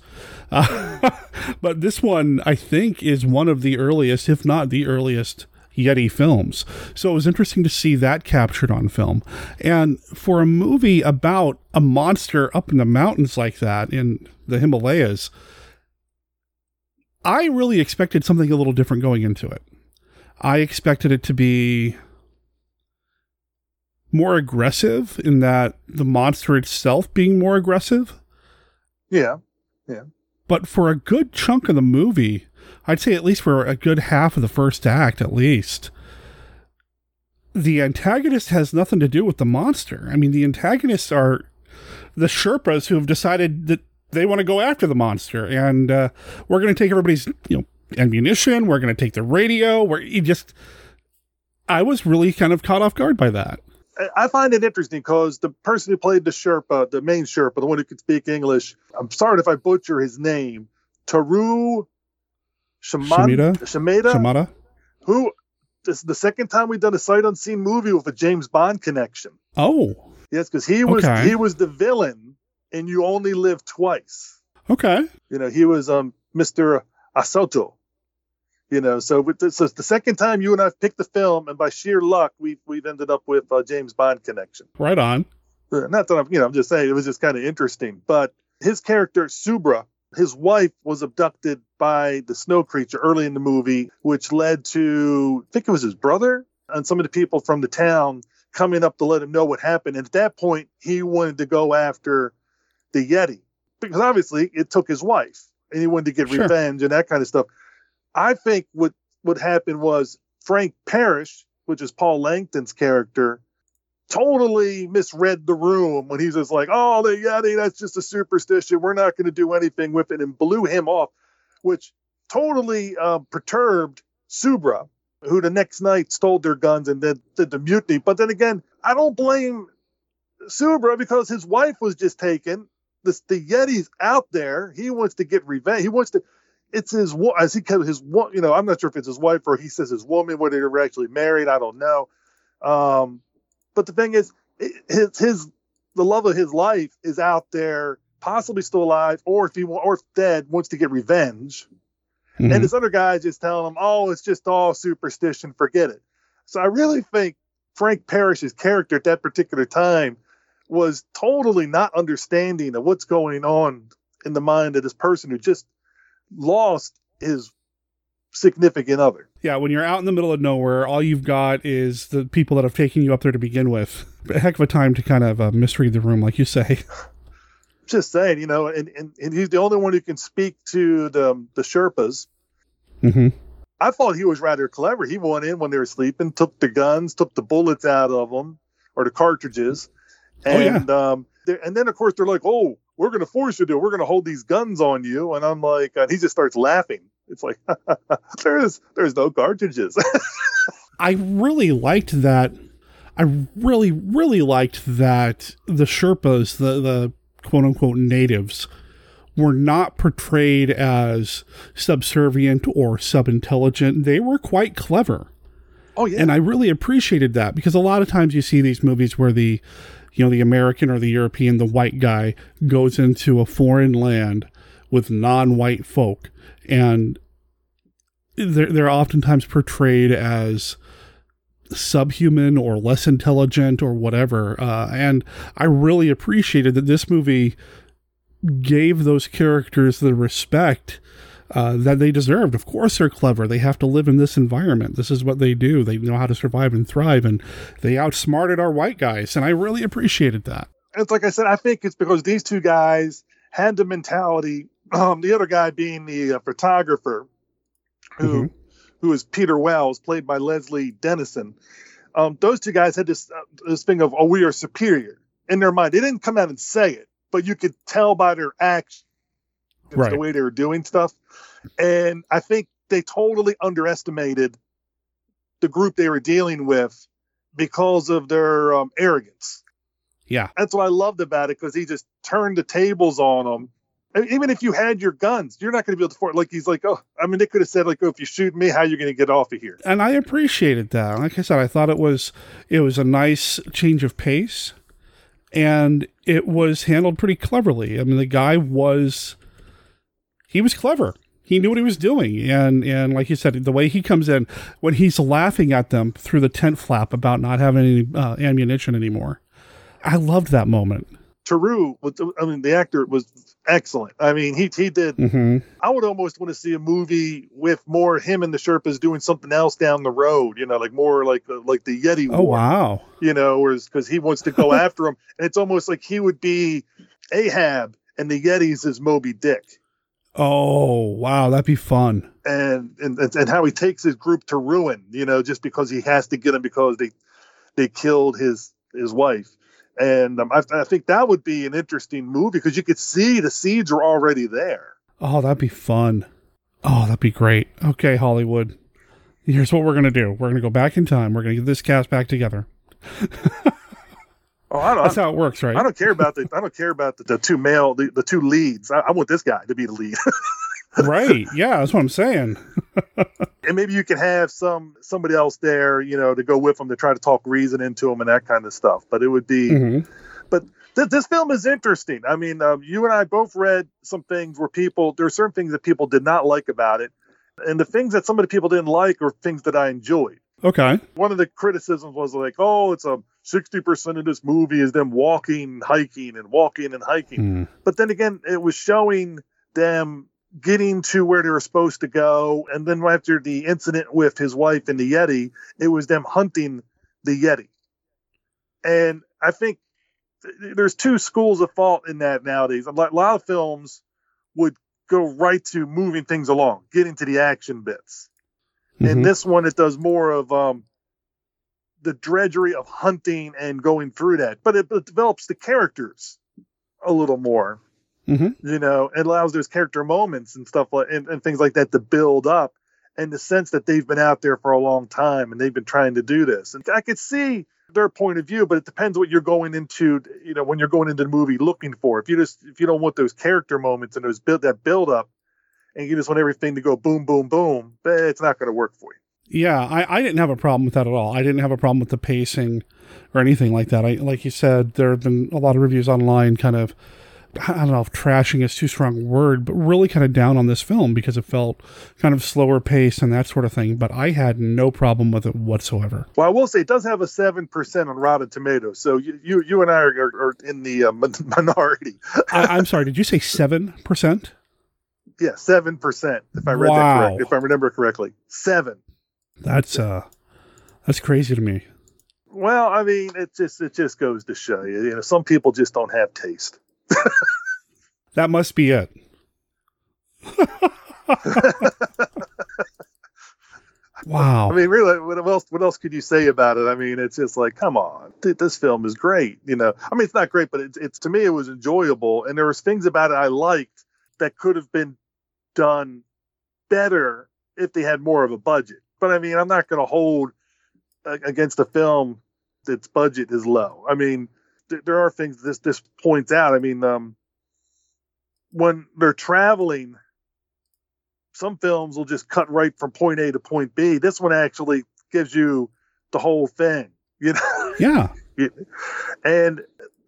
But this one, I think, is one of the earliest, if not the earliest, Yeti films. So it was interesting to see that captured on film. And for a movie about a monster up in the mountains like that in the Himalayas, I really expected something a little different going into it. I expected it to be more aggressive, in that the monster itself being more aggressive. Yeah. But for a good chunk of the movie, I'd say at least for a good half of the first act, at least, the antagonist has nothing to do with the monster. I mean, the antagonists are the Sherpas who have decided that they want to go after the monster, and we're going to take everybody's, ammunition. We're going to take the radio. I was really kind of caught off guard by that. I find it interesting because the person who played the Sherpa, the main Sherpa, the one who could speak English, I'm sorry if I butcher his name, Taru Shimada, who this is the second time we've done a sight unseen movie with a James Bond connection. Oh, yes, because he was the villain in You Only Live Twice. Okay, he was Mr. Asoto. So it's the second time you and I've picked the film, and by sheer luck, we've ended up with a James Bond connection. Right on. Not that I'm just saying it was just kind of interesting, but his character Subra. His wife was abducted by the snow creature early in the movie, which led to, I think it was his brother and some of the people from the town coming up to let him know what happened. And at that point, he wanted to go after the Yeti because obviously it took his wife and he wanted to get revenge and that kind of stuff. I think what happened was Frank Parrish, which is Paul Langton's character, totally misread the room when he's just like, oh, the Yeti, that's just a superstition. We're not going to do anything with it, and blew him off, which totally perturbed Subra, who the next night stole their guns and then did the mutiny. But then again, I don't blame Subra because his wife was just taken. The Yeti's out there. He wants to get revenge. He wants to. It's his, as he calls his, I'm not sure if it's his wife or he says his woman, whether they were actually married. I don't know. But the thing is, the love of his life is out there, possibly still alive, or if dead, wants to get revenge. Mm-hmm. And this other guy just telling him, oh, it's just all superstition, forget it. So I really think Frank Parrish's character at that particular time was totally not understanding of what's going on in the mind of this person who just lost his significant other. Yeah, when you're out in the middle of nowhere, all you've got is the people that have taken you up there to begin with. A heck of a time to kind of misread the room, like you say. Just saying, you know, and he's the only one who can speak to the Sherpas. Mm-hmm. I thought he was rather clever. He went in when they were sleeping, took the guns, took the bullets out of them, or the cartridges. And and then, of course, they're like, oh, we're going to force you to do it. We're going to hold these guns on you. And I'm like, and he just starts laughing. It's like, there's no cartridges. I really liked that. I really, really liked that the Sherpas, the quote unquote natives, were not portrayed as subservient or sub-intelligent. They were quite clever. Oh, yeah. And I really appreciated that, because a lot of times you see these movies where the American or the European, the white guy, goes into a foreign land with non-white folk, and they're oftentimes portrayed as subhuman or less intelligent or whatever. And I really appreciated that this movie gave those characters the respect that they deserved. Of course they're clever. They have to live in this environment. This is what they do. They know how to survive and thrive, and they outsmarted our white guys, and I really appreciated that. It's like I said, I think it's because these two guys had the mentality, the other guy being the photographer, who is Peter Wells, played by Leslie Dennison. Those two guys had this thing of, oh, we are superior in their mind. They didn't come out and say it, but you could tell by their actions, right, the way they were doing stuff. And I think they totally underestimated the group they were dealing with because of their arrogance. Yeah. That's what I loved about it, because he just turned the tables on them. And even if you had your guns, you're not going to be able to afford it. Like, he's like, oh, I mean, they could have said, like, oh, if you shoot me, how are you going to get off of here? And I appreciated that. Like I said, I thought it was a nice change of pace, and it was handled pretty cleverly. I mean, the guy was clever. He knew what he was doing. And like you said, the way he comes in, when he's laughing at them through the tent flap about not having any ammunition anymore. I loved that moment. Theroux, the actor, was excellent. I mean, he did. Mm-hmm. I would almost want to see a movie with more him and the Sherpas doing something else down the road, you know, like more like the Yeti War. Oh, wow. You know, because he wants to go after him. And it's almost like he would be Ahab and the Yetis is Moby Dick. Oh, wow. That'd be fun. And how he takes his group to ruin, you know, just because he has to get them because they killed his wife. And I think that would be an interesting movie, because you could see the seeds are already there. Oh, that'd be fun. Oh, that'd be great. Okay, Hollywood. Here's what we're going to do. We're going to go back in time. We're going to get this cast back together. That's how it works, right? I don't care about the two male, the two leads. I want this guy to be the lead. Right. Yeah, that's what I'm saying. And maybe you can have somebody else there, you know, to go with them, to try to talk reason into them and that kind of stuff. But it would be, but this film is interesting. I mean, you and I both read some things where there are certain things that people did not like about it. And the things that some of the people didn't like are things that I enjoyed. Okay. One of the criticisms was like, oh, it's 60% of this movie is them walking and hiking. But then again, it was showing them getting to where they were supposed to go. And then after the incident with his wife and the Yeti, it was them hunting the Yeti. And I think there's two schools of thought in that nowadays. A lot of films would go right to moving things along, getting to the action bits. Mm-hmm. And this one, it does more of the drudgery of hunting and going through that. But it develops the characters a little more. Mm-hmm. You know, it allows those character moments and stuff and things like that to build up, and the sense that they've been out there for a long time and they've been trying to do this. And I could see their point of view, but it depends what you're going into, you know, when you're going into the movie looking for. If you don't want those character moments and those build up, and you just want everything to go boom, boom, boom, it's not going to work for you. Yeah, I didn't have a problem with that at all. I didn't have a problem with the pacing or anything like that. Like you said, there have been a lot of reviews online kind of, I don't know if trashing is too strong a word, but really kind of down on this film because it felt kind of slower paced and that sort of thing. But I had no problem with it whatsoever. Well, I will say it does have a 7% on Rotten Tomatoes. So you and I are in the minority. I'm sorry, did you say 7%? Yeah, 7%, if I read that correct, if I remember correctly. 7. That's crazy to me. Well, I mean, it just goes to show you, some people just don't have taste. That must be it. Wow. I mean, really, what else could you say about it? I mean, it's just like, come on, this film is great. I mean, it's not great, but it's to me, it was enjoyable. And there was things about it I liked that could have been done better if they had more of a budget. But I mean, I'm not going to hold against a film that's budget is low. I mean, there are things this points out. I mean, when they're traveling, some films will just cut right from point A to point B. This one actually gives you the whole thing, Yeah. And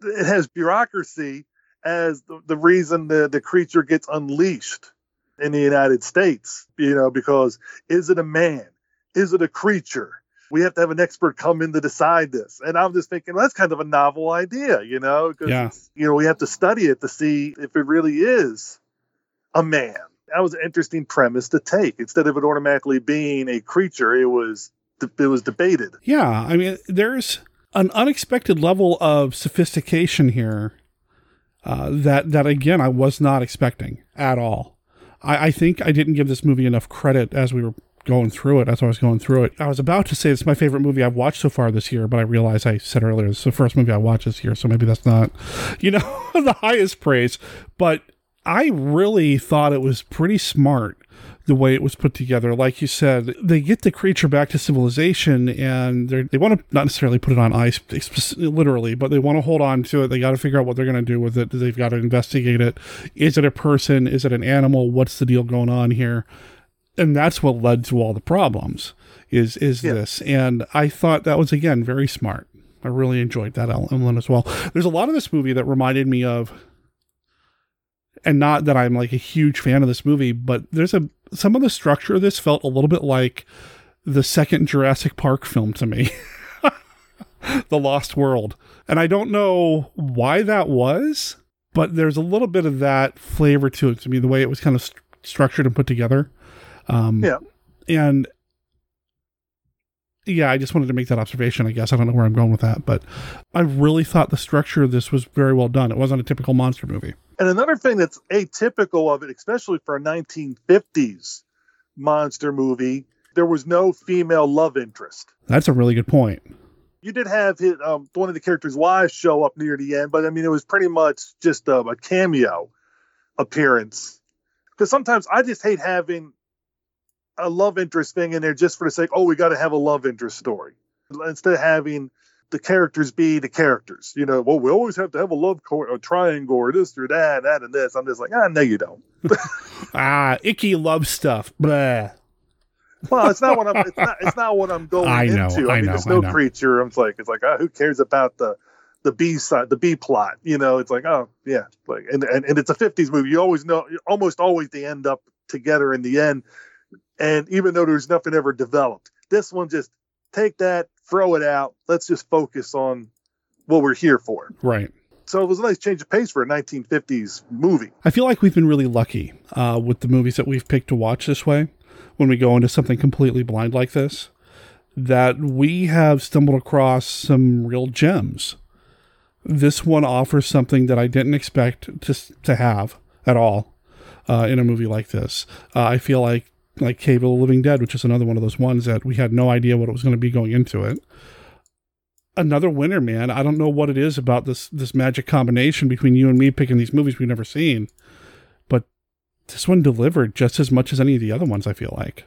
it has bureaucracy as the reason the creature gets unleashed in the United States, because is it a man? Is it a creature? We have to have an expert come in to decide this. And I'm just thinking, well, that's kind of a novel idea, because, we have to study it to see if it really is a man. That was an interesting premise to take. Instead of it automatically being a creature, it was debated. Yeah. I mean, there's an unexpected level of sophistication here that again, I was not expecting at all. I think I didn't give this movie enough credit as we were going through it. As I was going through it, I was about to say it's my favorite movie I've watched so far this year, but I realized I said earlier it's the first movie I watched this year, so maybe that's not, the highest praise. But I really thought it was pretty smart the way it was put together. Like you said, they get the creature back to civilization, and they want to not necessarily put it on ice literally, but they want to hold on to it. They got to figure out what they're going to do with it. They've got to investigate it. Is it a person? Is it an animal? What's the deal going on here? And that's what led to all the problems is this. And I thought that was, again, very smart. I really enjoyed that element as well. There's a lot of this movie that reminded me of, and not that I'm like a huge fan of this movie, but there's some of the structure of this felt a little bit like the second Jurassic Park film to me, The Lost World. And I don't know why that was, but there's a little bit of that flavor to it to me, the way it was kind of structured and put together. I just wanted to make that observation, I guess. I don't know where I'm going with that, but I really thought the structure of this was very well done. It wasn't a typical monster movie. And another thing that's atypical of it, especially for a 1950s monster movie, there was no female love interest. That's a really good point. You did have one of the characters' wives show up near the end, but I mean, it was pretty much just a cameo appearance. Because sometimes I just hate having a love interest thing in there just for the sake, we got to have a love interest story. Instead of having the characters be the characters, we always have to have a love triangle or this or that and this. I'm just like, no, you don't. Icky love stuff. Blah. Well, it's not what I'm going into. I mean, there's no creature. It's like, who cares about the B side, the B plot, it's like, and it's a 50s movie. You always know, almost always they end up together in the end. And even though there's nothing ever developed, this one, just take that, throw it out. Let's just focus on what we're here for. Right. So it was a nice change of pace for a 1950s movie. I feel like we've been really lucky with the movies that we've picked to watch this way. When we go into something completely blind like this, that we have stumbled across some real gems. This one offers something that I didn't expect to have at all in a movie like this. I feel like Cave of the Living Dead, which is another one of those ones that we had no idea what it was going to be going into it. Another winner, man. I don't know what it is about this magic combination between you and me picking these movies we've never seen, but this one delivered just as much as any of the other ones, I feel like.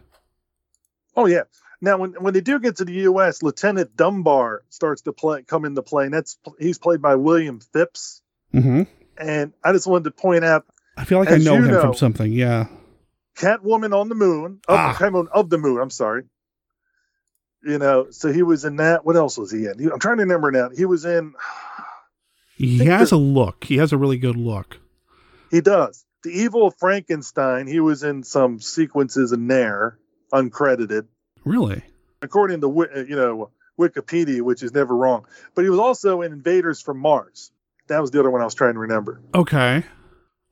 Oh, yeah. Now, when they do get to the U.S., Lieutenant Dunbar starts to come into play, and he's played by William Phipps. Mm-hmm. And I just wanted to point out, I feel like I know him from something, yeah. Catwoman on the Moon. Of the Moon. I'm sorry. You know, so he was in that. What else was he in? I'm trying to remember now. He was in. He has a look. He has a really good look. He does. The Evil Frankenstein. He was in some sequences in there, uncredited. Really? According to, you know, Wikipedia, which is never wrong. But he was also in Invaders from Mars. That was the other one I was trying to remember. Okay.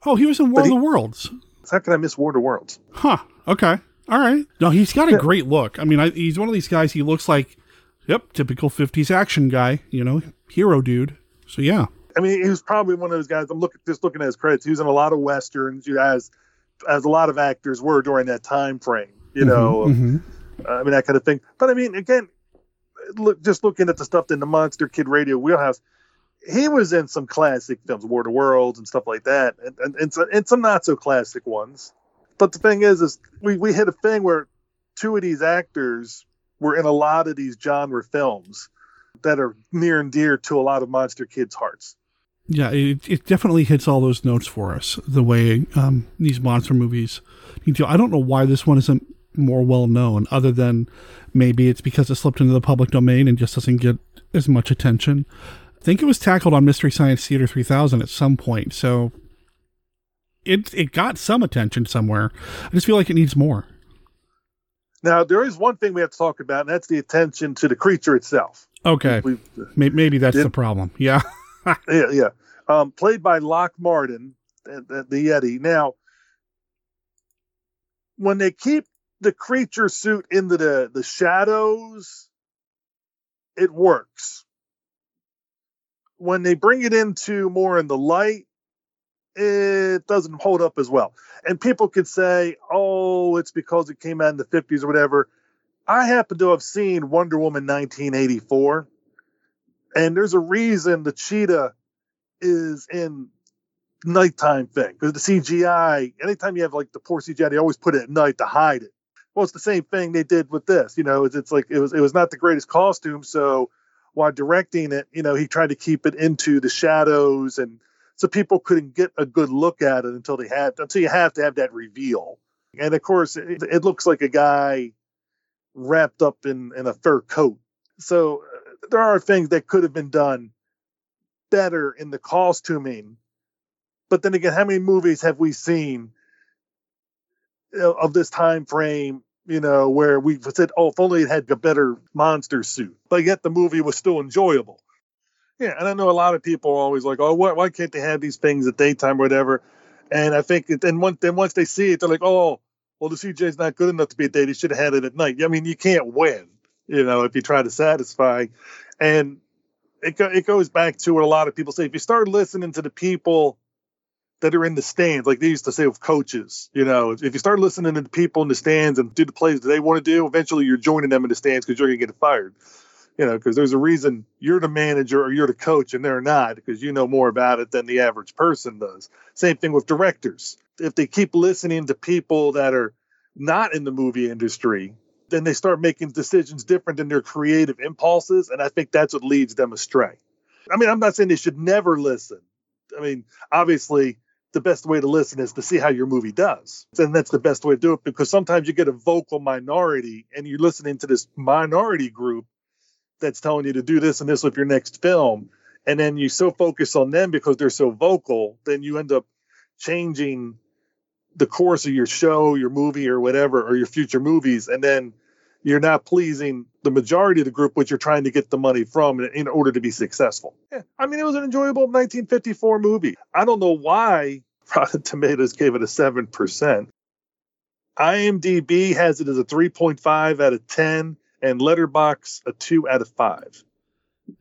Oh, he was in War of the Worlds. How can I miss War of the Worlds? Huh. Okay. All right. No, he's got a great look. I mean, he's one of these guys, he looks like, yep, typical 50s action guy, you know, hero dude. So, yeah. I mean, he was probably one of those guys. I'm looking at his credits. He was in a lot of Westerns, as a lot of actors were during that time frame, you know. I mean, that kind of thing. But, I mean, again, just looking at the stuff in the Monster Kid Radio wheelhouse, he was in some classic films, War of the Worlds and stuff like that, and some not-so-classic ones. But the thing is we hit a thing where two of these actors were in a lot of these genre films that are near and dear to a lot of Monster Kids' hearts. Yeah, it definitely hits all those notes for us, the way these monster movies need to. I don't know why this one isn't more well-known, other than maybe it's because it slipped into the public domain and just doesn't get as much attention. I think it was tackled on Mystery Science Theater 3000 at some point, so... It got some attention somewhere. I just feel like it needs more. Now, there is one thing we have to talk about, and that's the attention to the creature itself. Okay. Maybe that's the problem. Yeah. Yeah. Played by Lock Marden, the Yeti. Now, when they keep the creature suit into the shadows, it works. When they bring it into more in the light, it doesn't hold up as well. And people could say, oh, it's because it came out in the 50s or whatever. I happen to have seen Wonder Woman 1984. And there's a reason the cheetah is in nighttime thing. Because the CGI, anytime you have like the poor CGI, they always put it at night to hide it. Well, it's the same thing they did with this. You know, it's like it was not the greatest costume. So while directing it, you know, he tried to keep it into the shadows, and so people couldn't get a good look at it until you have to have that reveal. And of course, it looks like a guy wrapped up in a fur coat. So there are things that could have been done better in the costuming. But then again, how many movies have we seen of this time frame, you know, where we said, oh, if only it had a better monster suit, but yet the movie was still enjoyable. Yeah, and I know a lot of people are always like, oh, why can't they have these things at daytime or whatever? And I think once they see it, they're like, oh, well, the CGI's not good enough to be at day. They should have had it at night. I mean, you can't win, you know, if you try to satisfy. And it goes back to what a lot of people say. If you start listening to the people that are in the stands, like they used to say with coaches, you know, if you start listening to the people in the stands and do the plays that they want to do, eventually you're joining them in the stands because you're going to get fired. You know, because there's a reason you're the manager or you're the coach and they're not, because you know more about it than the average person does. Same thing with directors. If they keep listening to people that are not in the movie industry, then they start making decisions different than their creative impulses. And I think that's what leads them astray. I mean, I'm not saying they should never listen. I mean, obviously, the best way to listen is to see how your movie does. And that's the best way to do it, because sometimes you get a vocal minority and you're listening to this minority group that's telling you to do this and this with your next film. And then you so focus on them because they're so vocal, then you end up changing the course of your show, your movie or whatever, or your future movies. And then you're not pleasing the majority of the group, which you're trying to get the money from in order to be successful. Yeah. I mean, it was an enjoyable 1954 movie. I don't know why Rotten Tomatoes gave it a 7%. IMDb has it as a 3.5 out of 10. And Letterboxd a 2 out of 5.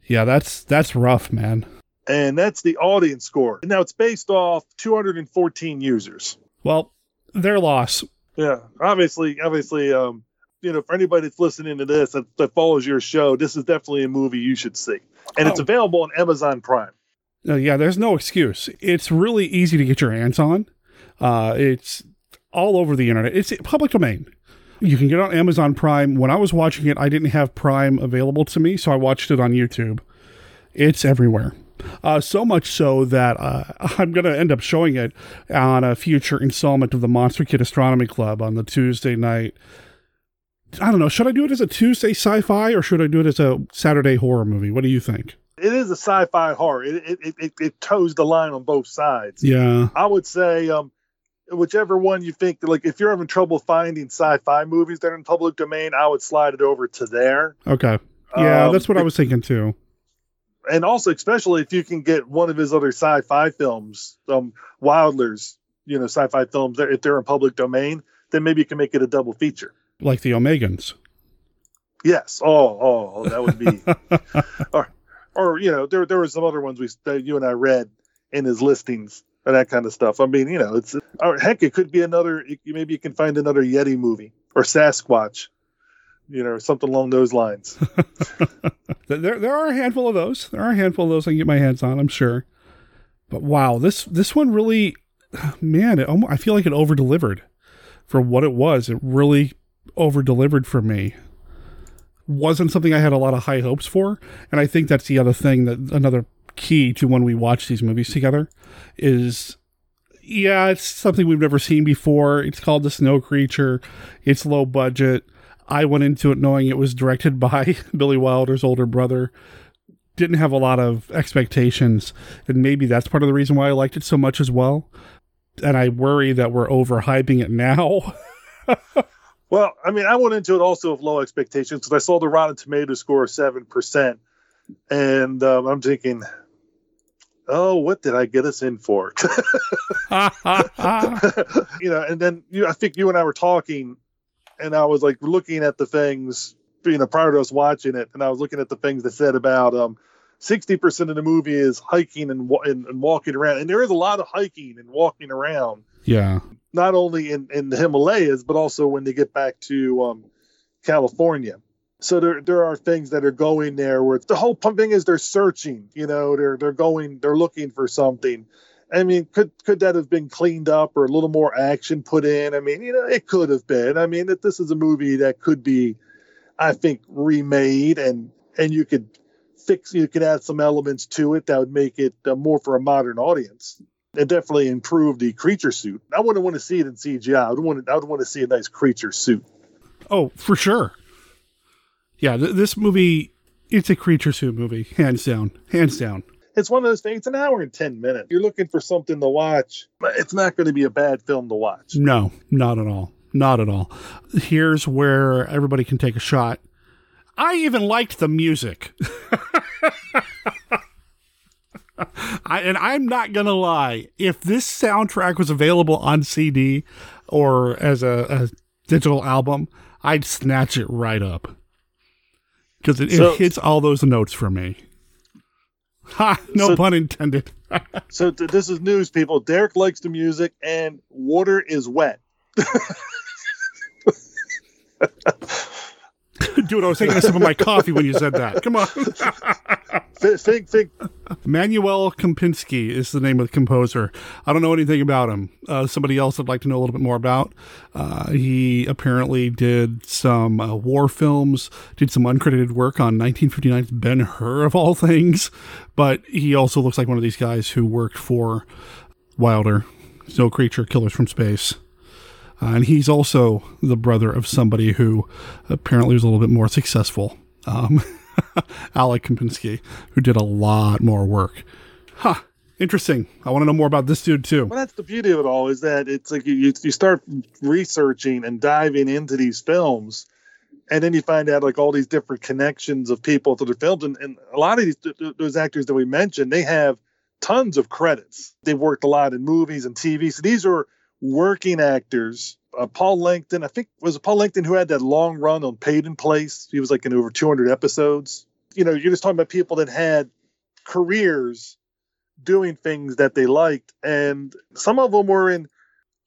Yeah, that's rough, man. And that's the audience score. Now it's based off 214 users. Well, their loss. Yeah, obviously, you know, for anybody that's listening to this that follows your show, this is definitely a movie you should see, and it's available on Amazon Prime. Yeah, there's no excuse. It's really easy to get your hands on. It's all over the internet. It's public domain. You can get it on Amazon Prime. When I was watching it, I didn't have Prime available to me, so I watched it on YouTube. It's everywhere. So much so that I'm going to end up showing it on a future installment of the Monster Kid Astronomy Club on the Tuesday night I don't know. Should I do it as a Tuesday sci-fi or should I do it as a Saturday horror movie? What do you think? It is a sci-fi horror. It toes the line on both sides. Yeah. I would say whichever one you think, like if you're having trouble finding sci-fi movies that are in public domain, I would slide it over to there. Okay. Yeah, that's what I was thinking too. And also, especially if you can get one of his other sci-fi films, Wilder's, sci-fi films, if they're in public domain, then maybe you can make it a double feature. Like the Omegans. Yes. Oh, that would be. or there were some other ones that you and I read in his listings and that kind of stuff. I mean, it's heck, it could be another. Maybe you can find another Yeti movie or Sasquatch. Something along those lines. There are a handful of those. I can get my hands on, I'm sure. But wow, this one really, man, I feel like it over-delivered for what it was. It really over-delivered for me. Wasn't something I had a lot of high hopes for. And I think that's the other thing, another key to when we watch these movies together is... Yeah, it's something we've never seen before. It's called The Snow Creature. It's low budget. I went into it knowing it was directed by Billy Wilder's older brother. Didn't have a lot of expectations. And maybe that's part of the reason why I liked it so much as well. And I worry that we're overhyping it now. Well, I mean, I went into it also with low expectations because I saw the Rotten Tomatoes score of 7%. And I'm thinking, what did I get us in for? And then I think you and I were talking. And I was like looking at the things, prior to us watching it, and I was looking at the things that said about 60% of the movie is hiking and walking around. And there is a lot of hiking and walking around. Yeah. Not only in the Himalayas, but also when they get back to California. So there are things that are going there where the whole thing is they're searching, they're looking for something. I mean, could that have been cleaned up or a little more action put in? I mean, it could have been. I mean, this is a movie that could be, I think, remade and you could add some elements to it that would make it more for a modern audience. It definitely improved the creature suit. I wouldn't want to see it in CGI. I would want to see a nice creature suit. Oh, for sure. Yeah, this movie, it's a creature suit movie, hands down. It's one of those things, it's an hour and 10 minutes. You're looking for something to watch, but it's not going to be a bad film to watch. No, not at all. Not at all. Here's where everybody can take a shot. I even liked the music. And I'm not going to lie. If this soundtrack was available on CD or as a digital album, I'd snatch it right up. Because it hits all those notes for me. Ha! No pun intended. So this is news, people. Derek likes the music, and water is wet. Dude, I was taking a sip of my coffee when you said that. Come on. Think. Manuel Kompinski is the name of the composer. I don't know anything about him. Somebody else I'd like to know a little bit more about. He apparently did some war films, did some uncredited work on 1959's Ben-Hur, of all things. But he also looks like one of these guys who worked for Wilder, Snow Creature, Killers from Space. And he's also the brother of somebody who apparently was a little bit more successful, Alec Kempinski, who did a lot more work. Huh. Interesting. I want to know more about this dude, too. Well, that's the beauty of it all, is that it's like you start researching and diving into these films, and then you find out like all these different connections of people to their films. And a lot of those actors that we mentioned, they have tons of credits. They've worked a lot in movies and TV. So these are working actors. Paul Langton, I think, was Paul Langton who had that long run on Paid in Place. He was like in over 200 episodes. You're just talking about people that had careers doing things that they liked. And some of them were in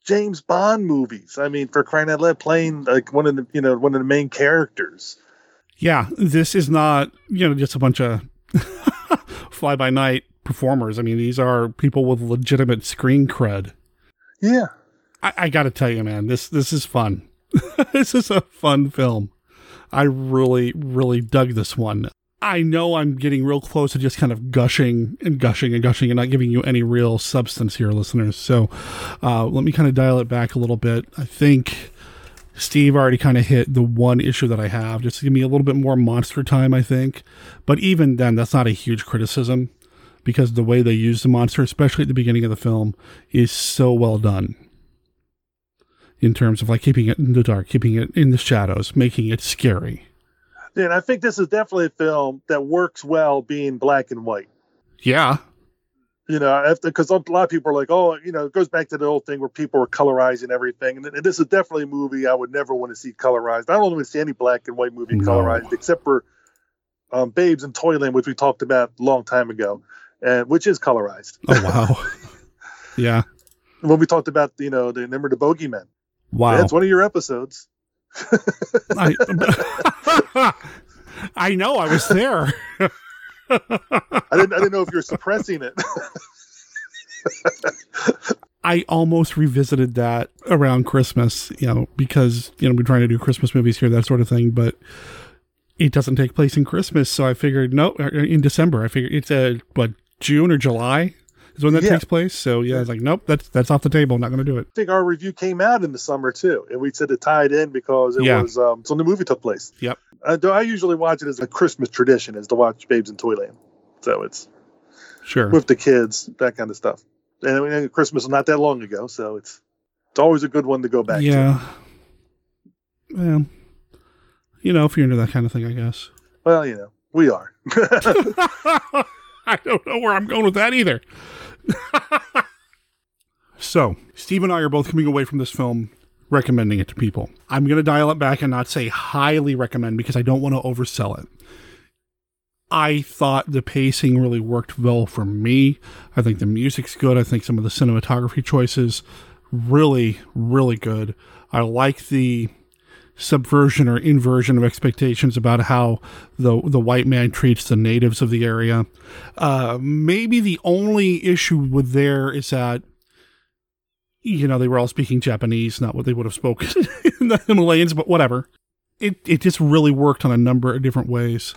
James Bond movies. I mean, for crying out loud, playing like one of the main characters. Yeah, this is not, just a bunch of fly by night performers. I mean, these are people with legitimate screen cred. Yeah. I got to tell you, man, this is fun. This is a fun film. I really, really dug this one. I know I'm getting real close to just kind of gushing and not giving you any real substance here, listeners. So let me kind of dial it back a little bit. I think Steve already kind of hit the one issue that I have, just to give me a little bit more monster time, I think. But even then, that's not a huge criticism, because the way they use the monster, especially at the beginning of the film, is so well done. In terms of like keeping it in the dark, keeping it in the shadows, making it scary. Yeah, and I think this is definitely a film that works well being black and white. Yeah. You know, because a lot of people are like, oh, you know, it goes back to the old thing where people were colorizing everything. And this is definitely a movie I would never want to see colorized. I don't want to see any black and white movie colorized, except for Babes in Toyland, which we talked about a long time ago, and which is colorized. Oh, wow. Yeah. When we talked about, you know, the number of the Bogeymen. Wow. That's one of your episodes. I know, I was there. I didn't know if you're suppressing it. I almost revisited that around Christmas, you know, because, you know, we're trying to do Christmas movies here, that sort of thing, but it doesn't take place in Christmas. So I figured, no, in December, I figured it's June or July is when that takes place. So yeah, I was like, nope, that's off the table. I'm not going to do it. I think our review came out in the summer too. And we said it tied in because it was, so the movie took place. Yep. I usually watch it as a Christmas tradition, is to watch Babes in Toyland. So it's with the kids, that kind of stuff. And Christmas was not that long ago, so it's always a good one to go back to. Well, you know, if you're into that kind of thing, I guess. Well, you know, we are. I don't know where I'm going with that either. So, Steve and I are both coming away from this film recommending it to people. I'm going to dial it back and not say highly recommend, because I don't want to oversell it. I thought the pacing really worked well for me. I think the music's good. I think some of the cinematography choices really, really good. I like the subversion or inversion of expectations about how the white man treats the natives of the area. Maybe the only issue with there is that, you know, they were all speaking Japanese, not what they would have spoken in the Himalayas, but whatever. It just really worked on a number of different ways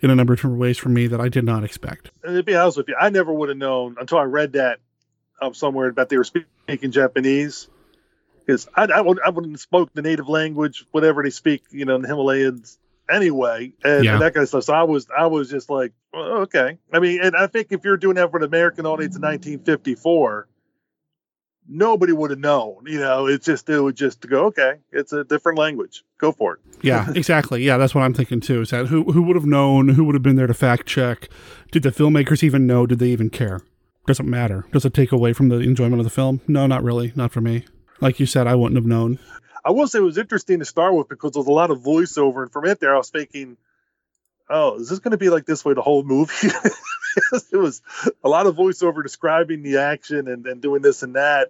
for me that I did not expect. And to be honest with you, I never would have known until I read that somewhere about they were speaking Japanese, because I wouldn't have spoke the native language, whatever they speak, you know, in the Himalayas anyway, and that kind of stuff. So I was just like, well, okay. I mean, and I think if you're doing that for an American audience in 1954. Nobody would have known, you know, it would just go, okay, it's a different language. Go for it. Yeah, exactly. Yeah. That's what I'm thinking too, is that who would have known, who would have been there to fact check? Did the filmmakers even know? Did they even care? Doesn't matter. Does it take away from the enjoyment of the film? No, not really. Not for me. Like you said, I wouldn't have known. I will say it was interesting to start with, because there was a lot of voiceover, and from it there I was thinking, oh, is this going to be like this way the whole movie? It was a lot of voiceover describing the action and doing this and that.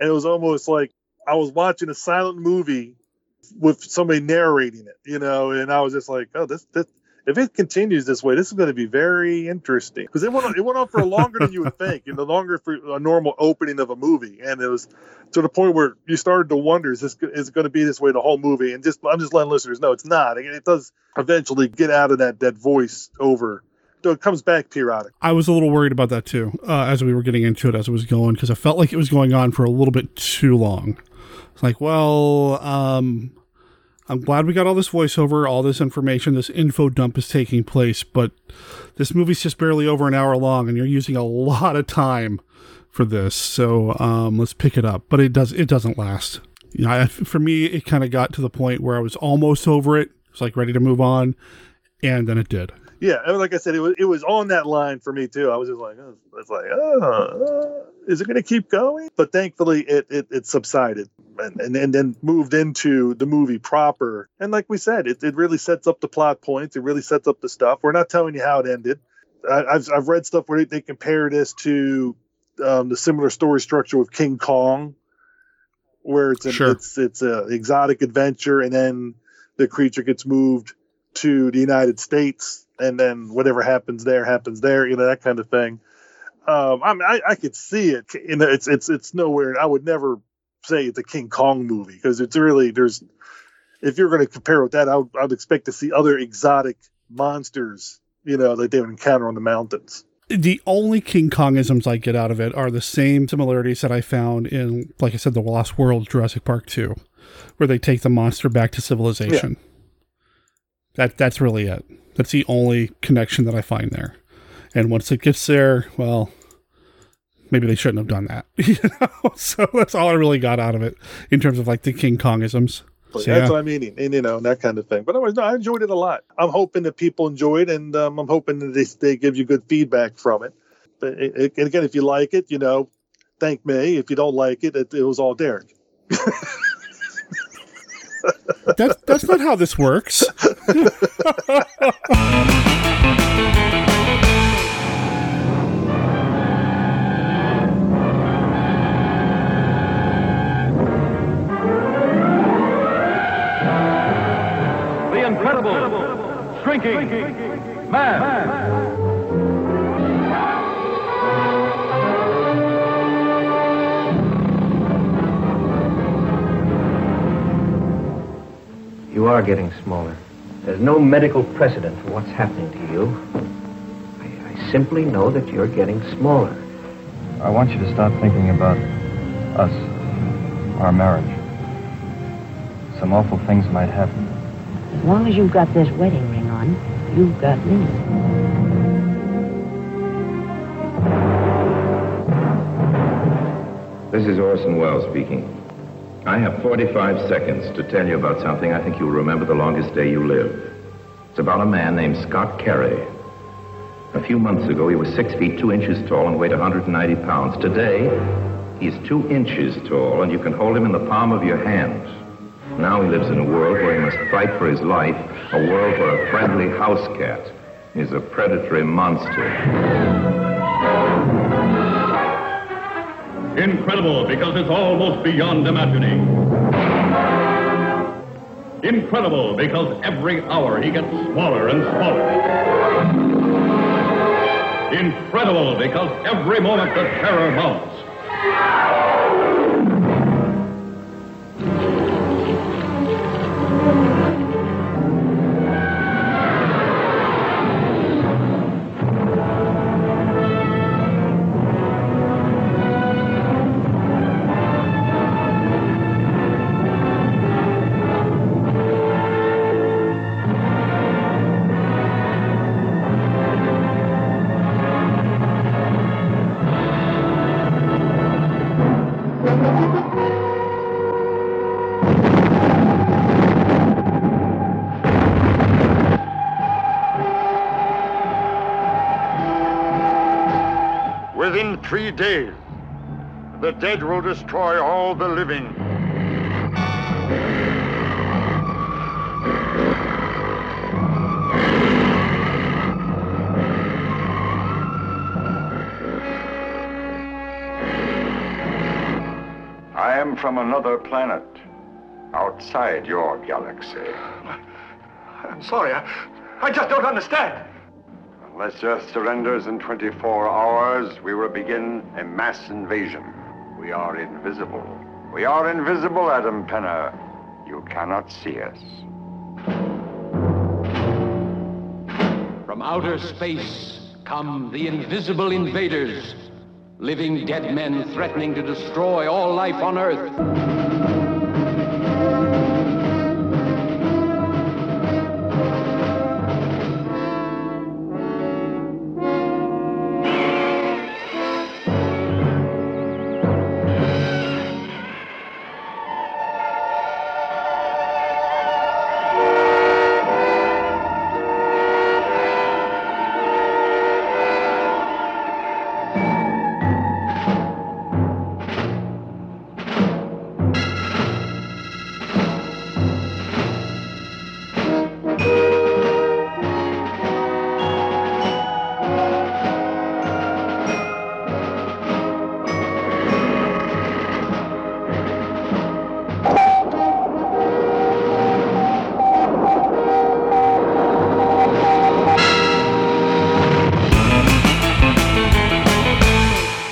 And it was almost like I was watching a silent movie with somebody narrating it, you know, and I was just like, oh, this if it continues this way, this is going to be very interesting. Because it went on for longer than you would think, and longer for a normal opening of a movie. And it was to the point where you started to wonder, is it going to be this way the whole movie? And I'm just letting listeners know it's not. It does eventually get out of that voice over. So it comes back periodic. I was a little worried about that too, as we were getting into it, as it was going, because I felt like it was going on for a little bit too long. It's like, well, I'm glad we got all this voiceover, all this information, this info dump is taking place, but this movie's just barely over an hour long, and you're using a lot of time for this. So let's pick it up. But it doesn't last. You know, for me, it kind of got to the point where I was almost over it. It's like ready to move on, and then it did. Yeah, and like I said, it was on that line for me too. I was just like, is it going to keep going? But thankfully, it subsided and then moved into the movie proper. And like we said, it really sets up the plot points. It really sets up the stuff. We're not telling you how it ended. I've read stuff where they compare this to the similar story structure with King Kong, where it's a exotic adventure, and then the creature gets moved to the United States. And then whatever happens there, you know, that kind of thing. I could see it. You know, it's nowhere. I would never say it's a King Kong movie, because it's really, there's, if you're going to compare with that, I would expect to see other exotic monsters, you know, that they would encounter on the mountains. The only King Kongisms I get out of it are the same similarities that I found in, like I said, The Lost World, Jurassic Park 2, where they take the monster back to civilization. Yeah. That's really it. That's the only connection that I find there. And once it gets there, well, maybe they shouldn't have done that. You know? So that's all I really got out of it in terms of like the King Kongisms. So, yeah. That's what I'm eating, and you know, that kind of thing. But anyways, no, I enjoyed it a lot. I'm hoping that people enjoy it, and I'm hoping that they give you good feedback from it. But and again, if you like it, you know, thank me. If you don't like it, it was all Derek. That's not how this works. Shrinking Man. You are getting smaller. There's no medical precedent for what's happening to you. I simply know that you're getting smaller. I want you to stop thinking about us, our marriage. Some awful things might happen. As long as you've got this wedding ring on, you've got me. This is Orson Welles speaking. I have 45 seconds to tell you about something I think you'll remember the longest day you live. It's about a man named Scott Carey. A few months ago, he was 6 feet 2 inches tall and weighed 190 pounds. Today, he's 2 inches tall, and you can hold him in the palm of your hand. Now he lives in a world where he must fight for his life, a world where a friendly house cat is a predatory monster. Incredible, because it's almost beyond imagining. Incredible, because every hour he gets smaller and smaller. Incredible, because every moment the terror mounts. Within 3 days, the dead will destroy all the living. I am from another planet, outside your galaxy. I'm sorry, I just don't understand. Unless Earth surrenders in 24 hours, we will begin a mass invasion. We are invisible. We are invisible, Adam Penner. You cannot see us. From outer space come the invisible invaders, living dead men threatening to destroy all life on Earth.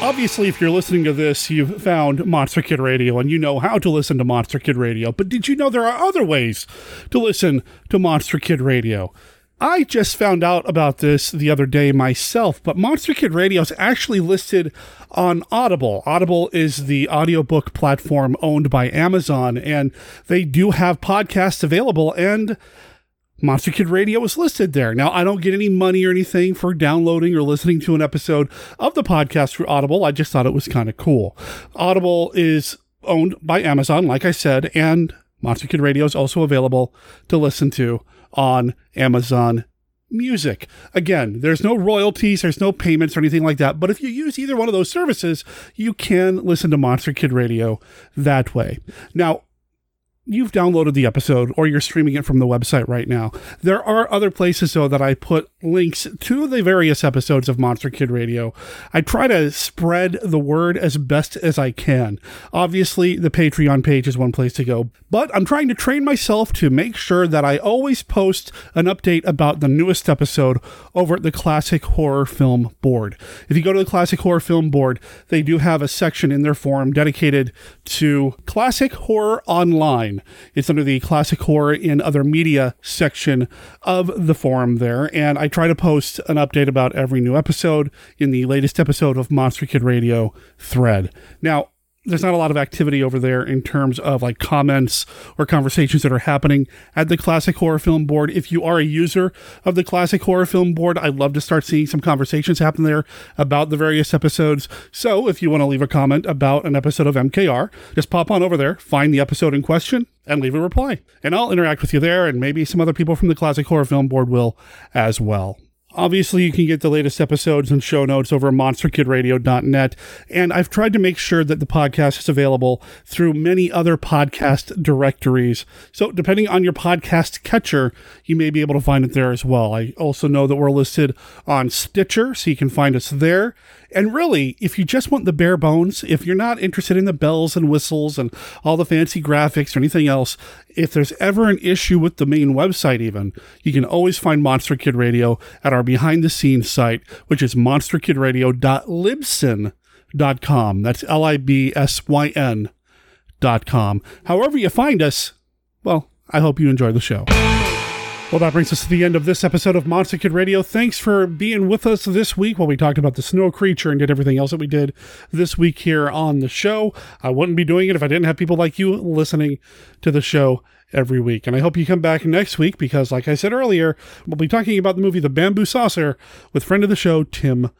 Obviously, if you're listening to this, you've found Monster Kid Radio and you know how to listen to Monster Kid Radio. But did you know there are other ways to listen to Monster Kid Radio? I just found out about this the other day myself, but Monster Kid Radio is actually listed on Audible. Audible is the audiobook platform owned by Amazon, and they do have podcasts available, and Monster Kid Radio is listed there. Now, I don't get any money or anything for downloading or listening to an episode of the podcast through Audible. I just thought it was kind of cool. Audible is owned by Amazon, like I said, and Monster Kid Radio is also available to listen to on Amazon Music. Again, there's no royalties, there's no payments or anything like that, but if you use either one of those services, you can listen to Monster Kid Radio that way. Now, you've downloaded the episode or you're streaming it from the website right now. There are other places, though, that I put links to the various episodes of Monster Kid Radio. I try to spread the word as best as I can. Obviously, the Patreon page is one place to go, but I'm trying to train myself to make sure that I always post an update about the newest episode over at the Classic Horror Film Board. If you go to the Classic Horror Film Board, they do have a section in their forum dedicated to Classic Horror Online. It's under the Classic Horror in Other Media section of the forum there, and I try to post an update about every new episode in the latest episode of Monster Kid Radio thread. Now, there's not a lot of activity over there in terms of like comments or conversations that are happening at the Classic Horror Film Board. If you are a user of the Classic Horror Film Board, I'd love to start seeing some conversations happen there about the various episodes. So if you want to leave a comment about an episode of MKR, just pop on over there, find the episode in question, and leave a reply. And I'll interact with you there, and maybe some other people from the Classic Horror Film Board will as well. Obviously, you can get the latest episodes and show notes over at monsterkidradio.net, and I've tried to make sure that the podcast is available through many other podcast directories. So depending on your podcast catcher, you may be able to find it there as well. I also know that we're listed on Stitcher, so you can find us there. And really, if you just want the bare bones, if you're not interested in the bells and whistles and all the fancy graphics or anything else, if there's ever an issue with the main website even, you can always find Monster Kid Radio at our behind-the-scenes site, which is monsterkidradio.libsyn.com. That's libsyn.com. However you find us, well, I hope you enjoy the show. Well, that brings us to the end of this episode of Monster Kid Radio. Thanks for being with us this week while we talked about The Snow Creature and did everything else that we did this week here on the show. I wouldn't be doing it if I didn't have people like you listening to the show every week. And I hope you come back next week because, like I said earlier, we'll be talking about the movie The Bamboo Saucer with friend of the show, Tim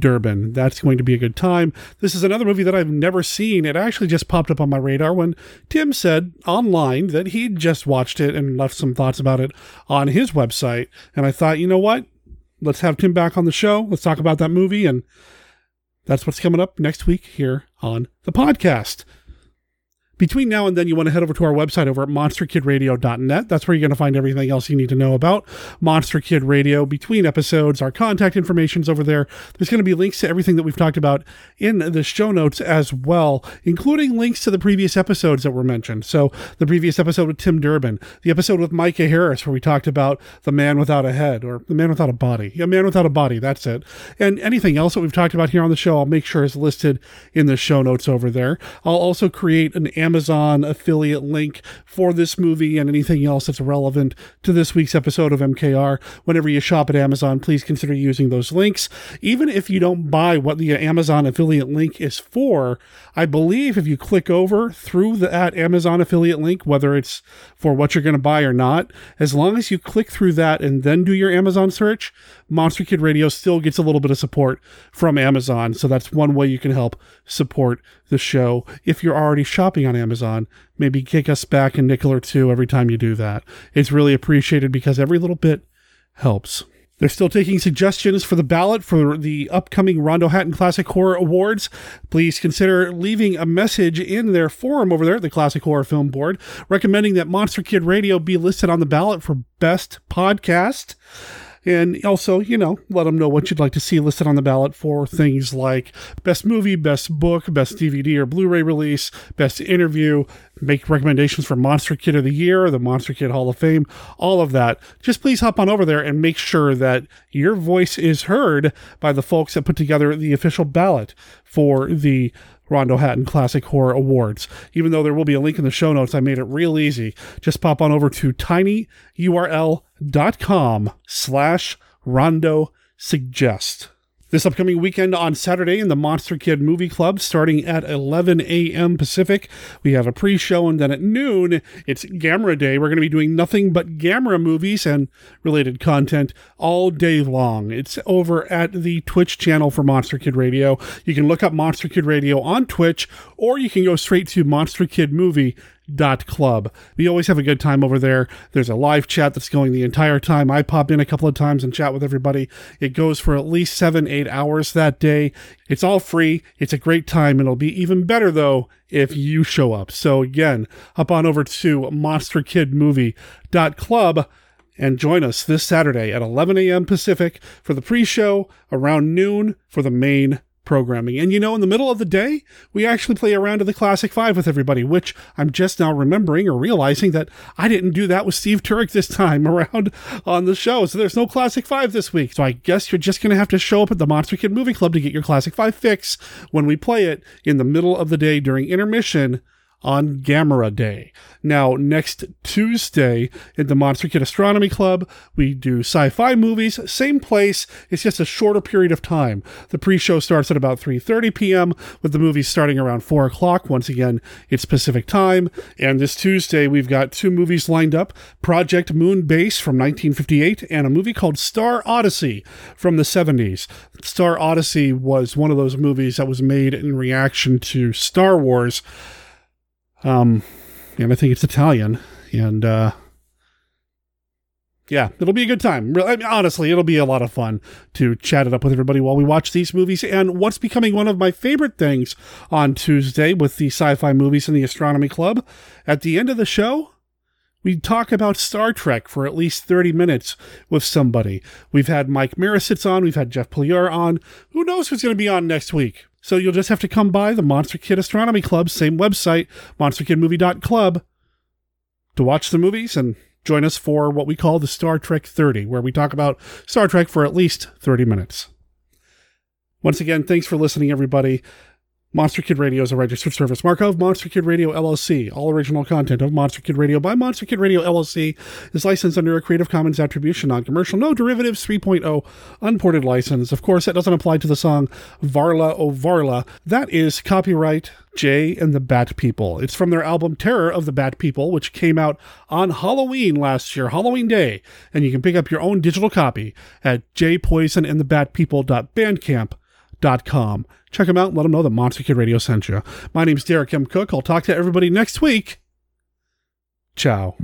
Durbin. That's going to be a good time. This is another movie that I've never seen. It actually just popped up on my radar when Tim said online that he'd just watched it and left some thoughts about it on his website. And I thought, you know what? Let's have Tim back on the show. Let's talk about that movie. And that's what's coming up next week here on the podcast. Between now and then, you want to head over to our website over at monsterkidradio.net. That's where you're going to find everything else you need to know about Monster Kid Radio. Between episodes, our contact information's over there. There's going to be links to everything that we've talked about in the show notes as well, including links to the previous episodes that were mentioned. So the previous episode with Tim Durbin, the episode with Micah Harris, where we talked about the man without a head or the man without a body. A man without a body, that's it. And anything else that we've talked about here on the show, I'll make sure is listed in the show notes over there. I'll also create an Amazon affiliate link for this movie and anything else that's relevant to this week's episode of MKR. Whenever you shop at Amazon, please consider using those links. Even if you don't buy what the Amazon affiliate link is for, I believe if you click over through that Amazon affiliate link, whether it's for what you're going to buy or not, as long as you click through that and then do your Amazon search, Monster Kid Radio still gets a little bit of support from Amazon. So that's one way you can help support the show. If you're already shopping on Amazon, maybe kick us back a nickel or two every time you do that. It's really appreciated because every little bit helps. They're still taking suggestions for the ballot for the upcoming Rondo Hatton Classic Horror Awards. Please consider leaving a message in their forum over there at the Classic Horror Film Board, recommending that Monster Kid Radio be listed on the ballot for Best Podcast. And also, you know, let them know what you'd like to see listed on the ballot for things like best movie, best book, best DVD or Blu-ray release, best interview, make recommendations for Monster Kid of the Year, the Monster Kid Hall of Fame, all of that. Just please hop on over there and make sure that your voice is heard by the folks that put together the official ballot for the Rondo Hatton Classic Horror Awards. Even though there will be a link in the show notes, I made it real easy. Just pop on over to tinyurl.com/rondosuggest. This upcoming weekend on Saturday in the Monster Kid Movie Club, starting at 11 a.m. Pacific, we have a pre-show, and then at noon, it's Gamera Day. We're going to be doing nothing but Gamera movies and related content all day long. It's over at the Twitch channel for Monster Kid Radio. You can look up Monster Kid Radio on Twitch, or you can go straight to monsterkidmovie.club. We always have a good time over there. There's a live chat that's going the entire time. I pop in a couple of times and chat with everybody. It goes for at least 7-8 hours that day. It's all free. It's a great time. It'll be even better though if you show up. So again, hop on over to monsterkidmovie.club and join us this Saturday at 11 a.m. Pacific for the pre-show, around noon for the main programming. And you know, in the middle of the day, we actually play a round of the Classic Five with everybody, which I'm just now remembering or realizing that I didn't do that with Steve Turek this time around on the show. So there's no Classic Five this week. So I guess you're just going to have to show up at the Monster Kid Movie Club to get your Classic Five fix when we play it in the middle of the day during intermission on Gamera Day. Now, next Tuesday at the Monster Kid Astronomy Club, we do sci-fi movies, same place, it's just a shorter period of time. The pre-show starts at about 3:30 p.m. with the movies starting around 4 o'clock. Once again, it's Pacific time. And this Tuesday, we've got two movies lined up, Project Moonbase from 1958 and a movie called Star Odyssey from the 70s. Star Odyssey was one of those movies that was made in reaction to Star Wars. And I think it's Italian, and yeah, it'll be a good time. I mean, honestly, it'll be a lot of fun to chat it up with everybody while we watch these movies and what's becoming one of my favorite things on Tuesday with the sci-fi movies and the astronomy club. At the end of the show, we talk about Star Trek for at least 30 minutes with somebody. We've had Mike Mirasitz on. We've had Jeff Plier on. Who knows who's going to be on next week? So you'll just have to come by the Monster Kid Astronomy Club, same website, monsterkidmovie.club, to watch the movies and join us for what we call the Star Trek 30, where we talk about Star Trek for at least 30 minutes. Once again, thanks for listening, everybody. Monster Kid Radio is a registered service mark of Monster Kid Radio, LLC. All original content of Monster Kid Radio by Monster Kid Radio, LLC is licensed under a Creative Commons Attribution, Non-Commercial, No Derivatives 3.0 Unported License. Of course, that doesn't apply to the song Varla O Varla. That is copyright J and the Bat People. It's from their album Terror of the Bat People, which came out on Halloween last year, Halloween Day. And you can pick up your own digital copy at jpoisonandthebatpeople.bandcamp.com. Check them out and let them know that Monster Kid Radio sent you. My name's Derek M. Koch. I'll talk to everybody next week. Ciao.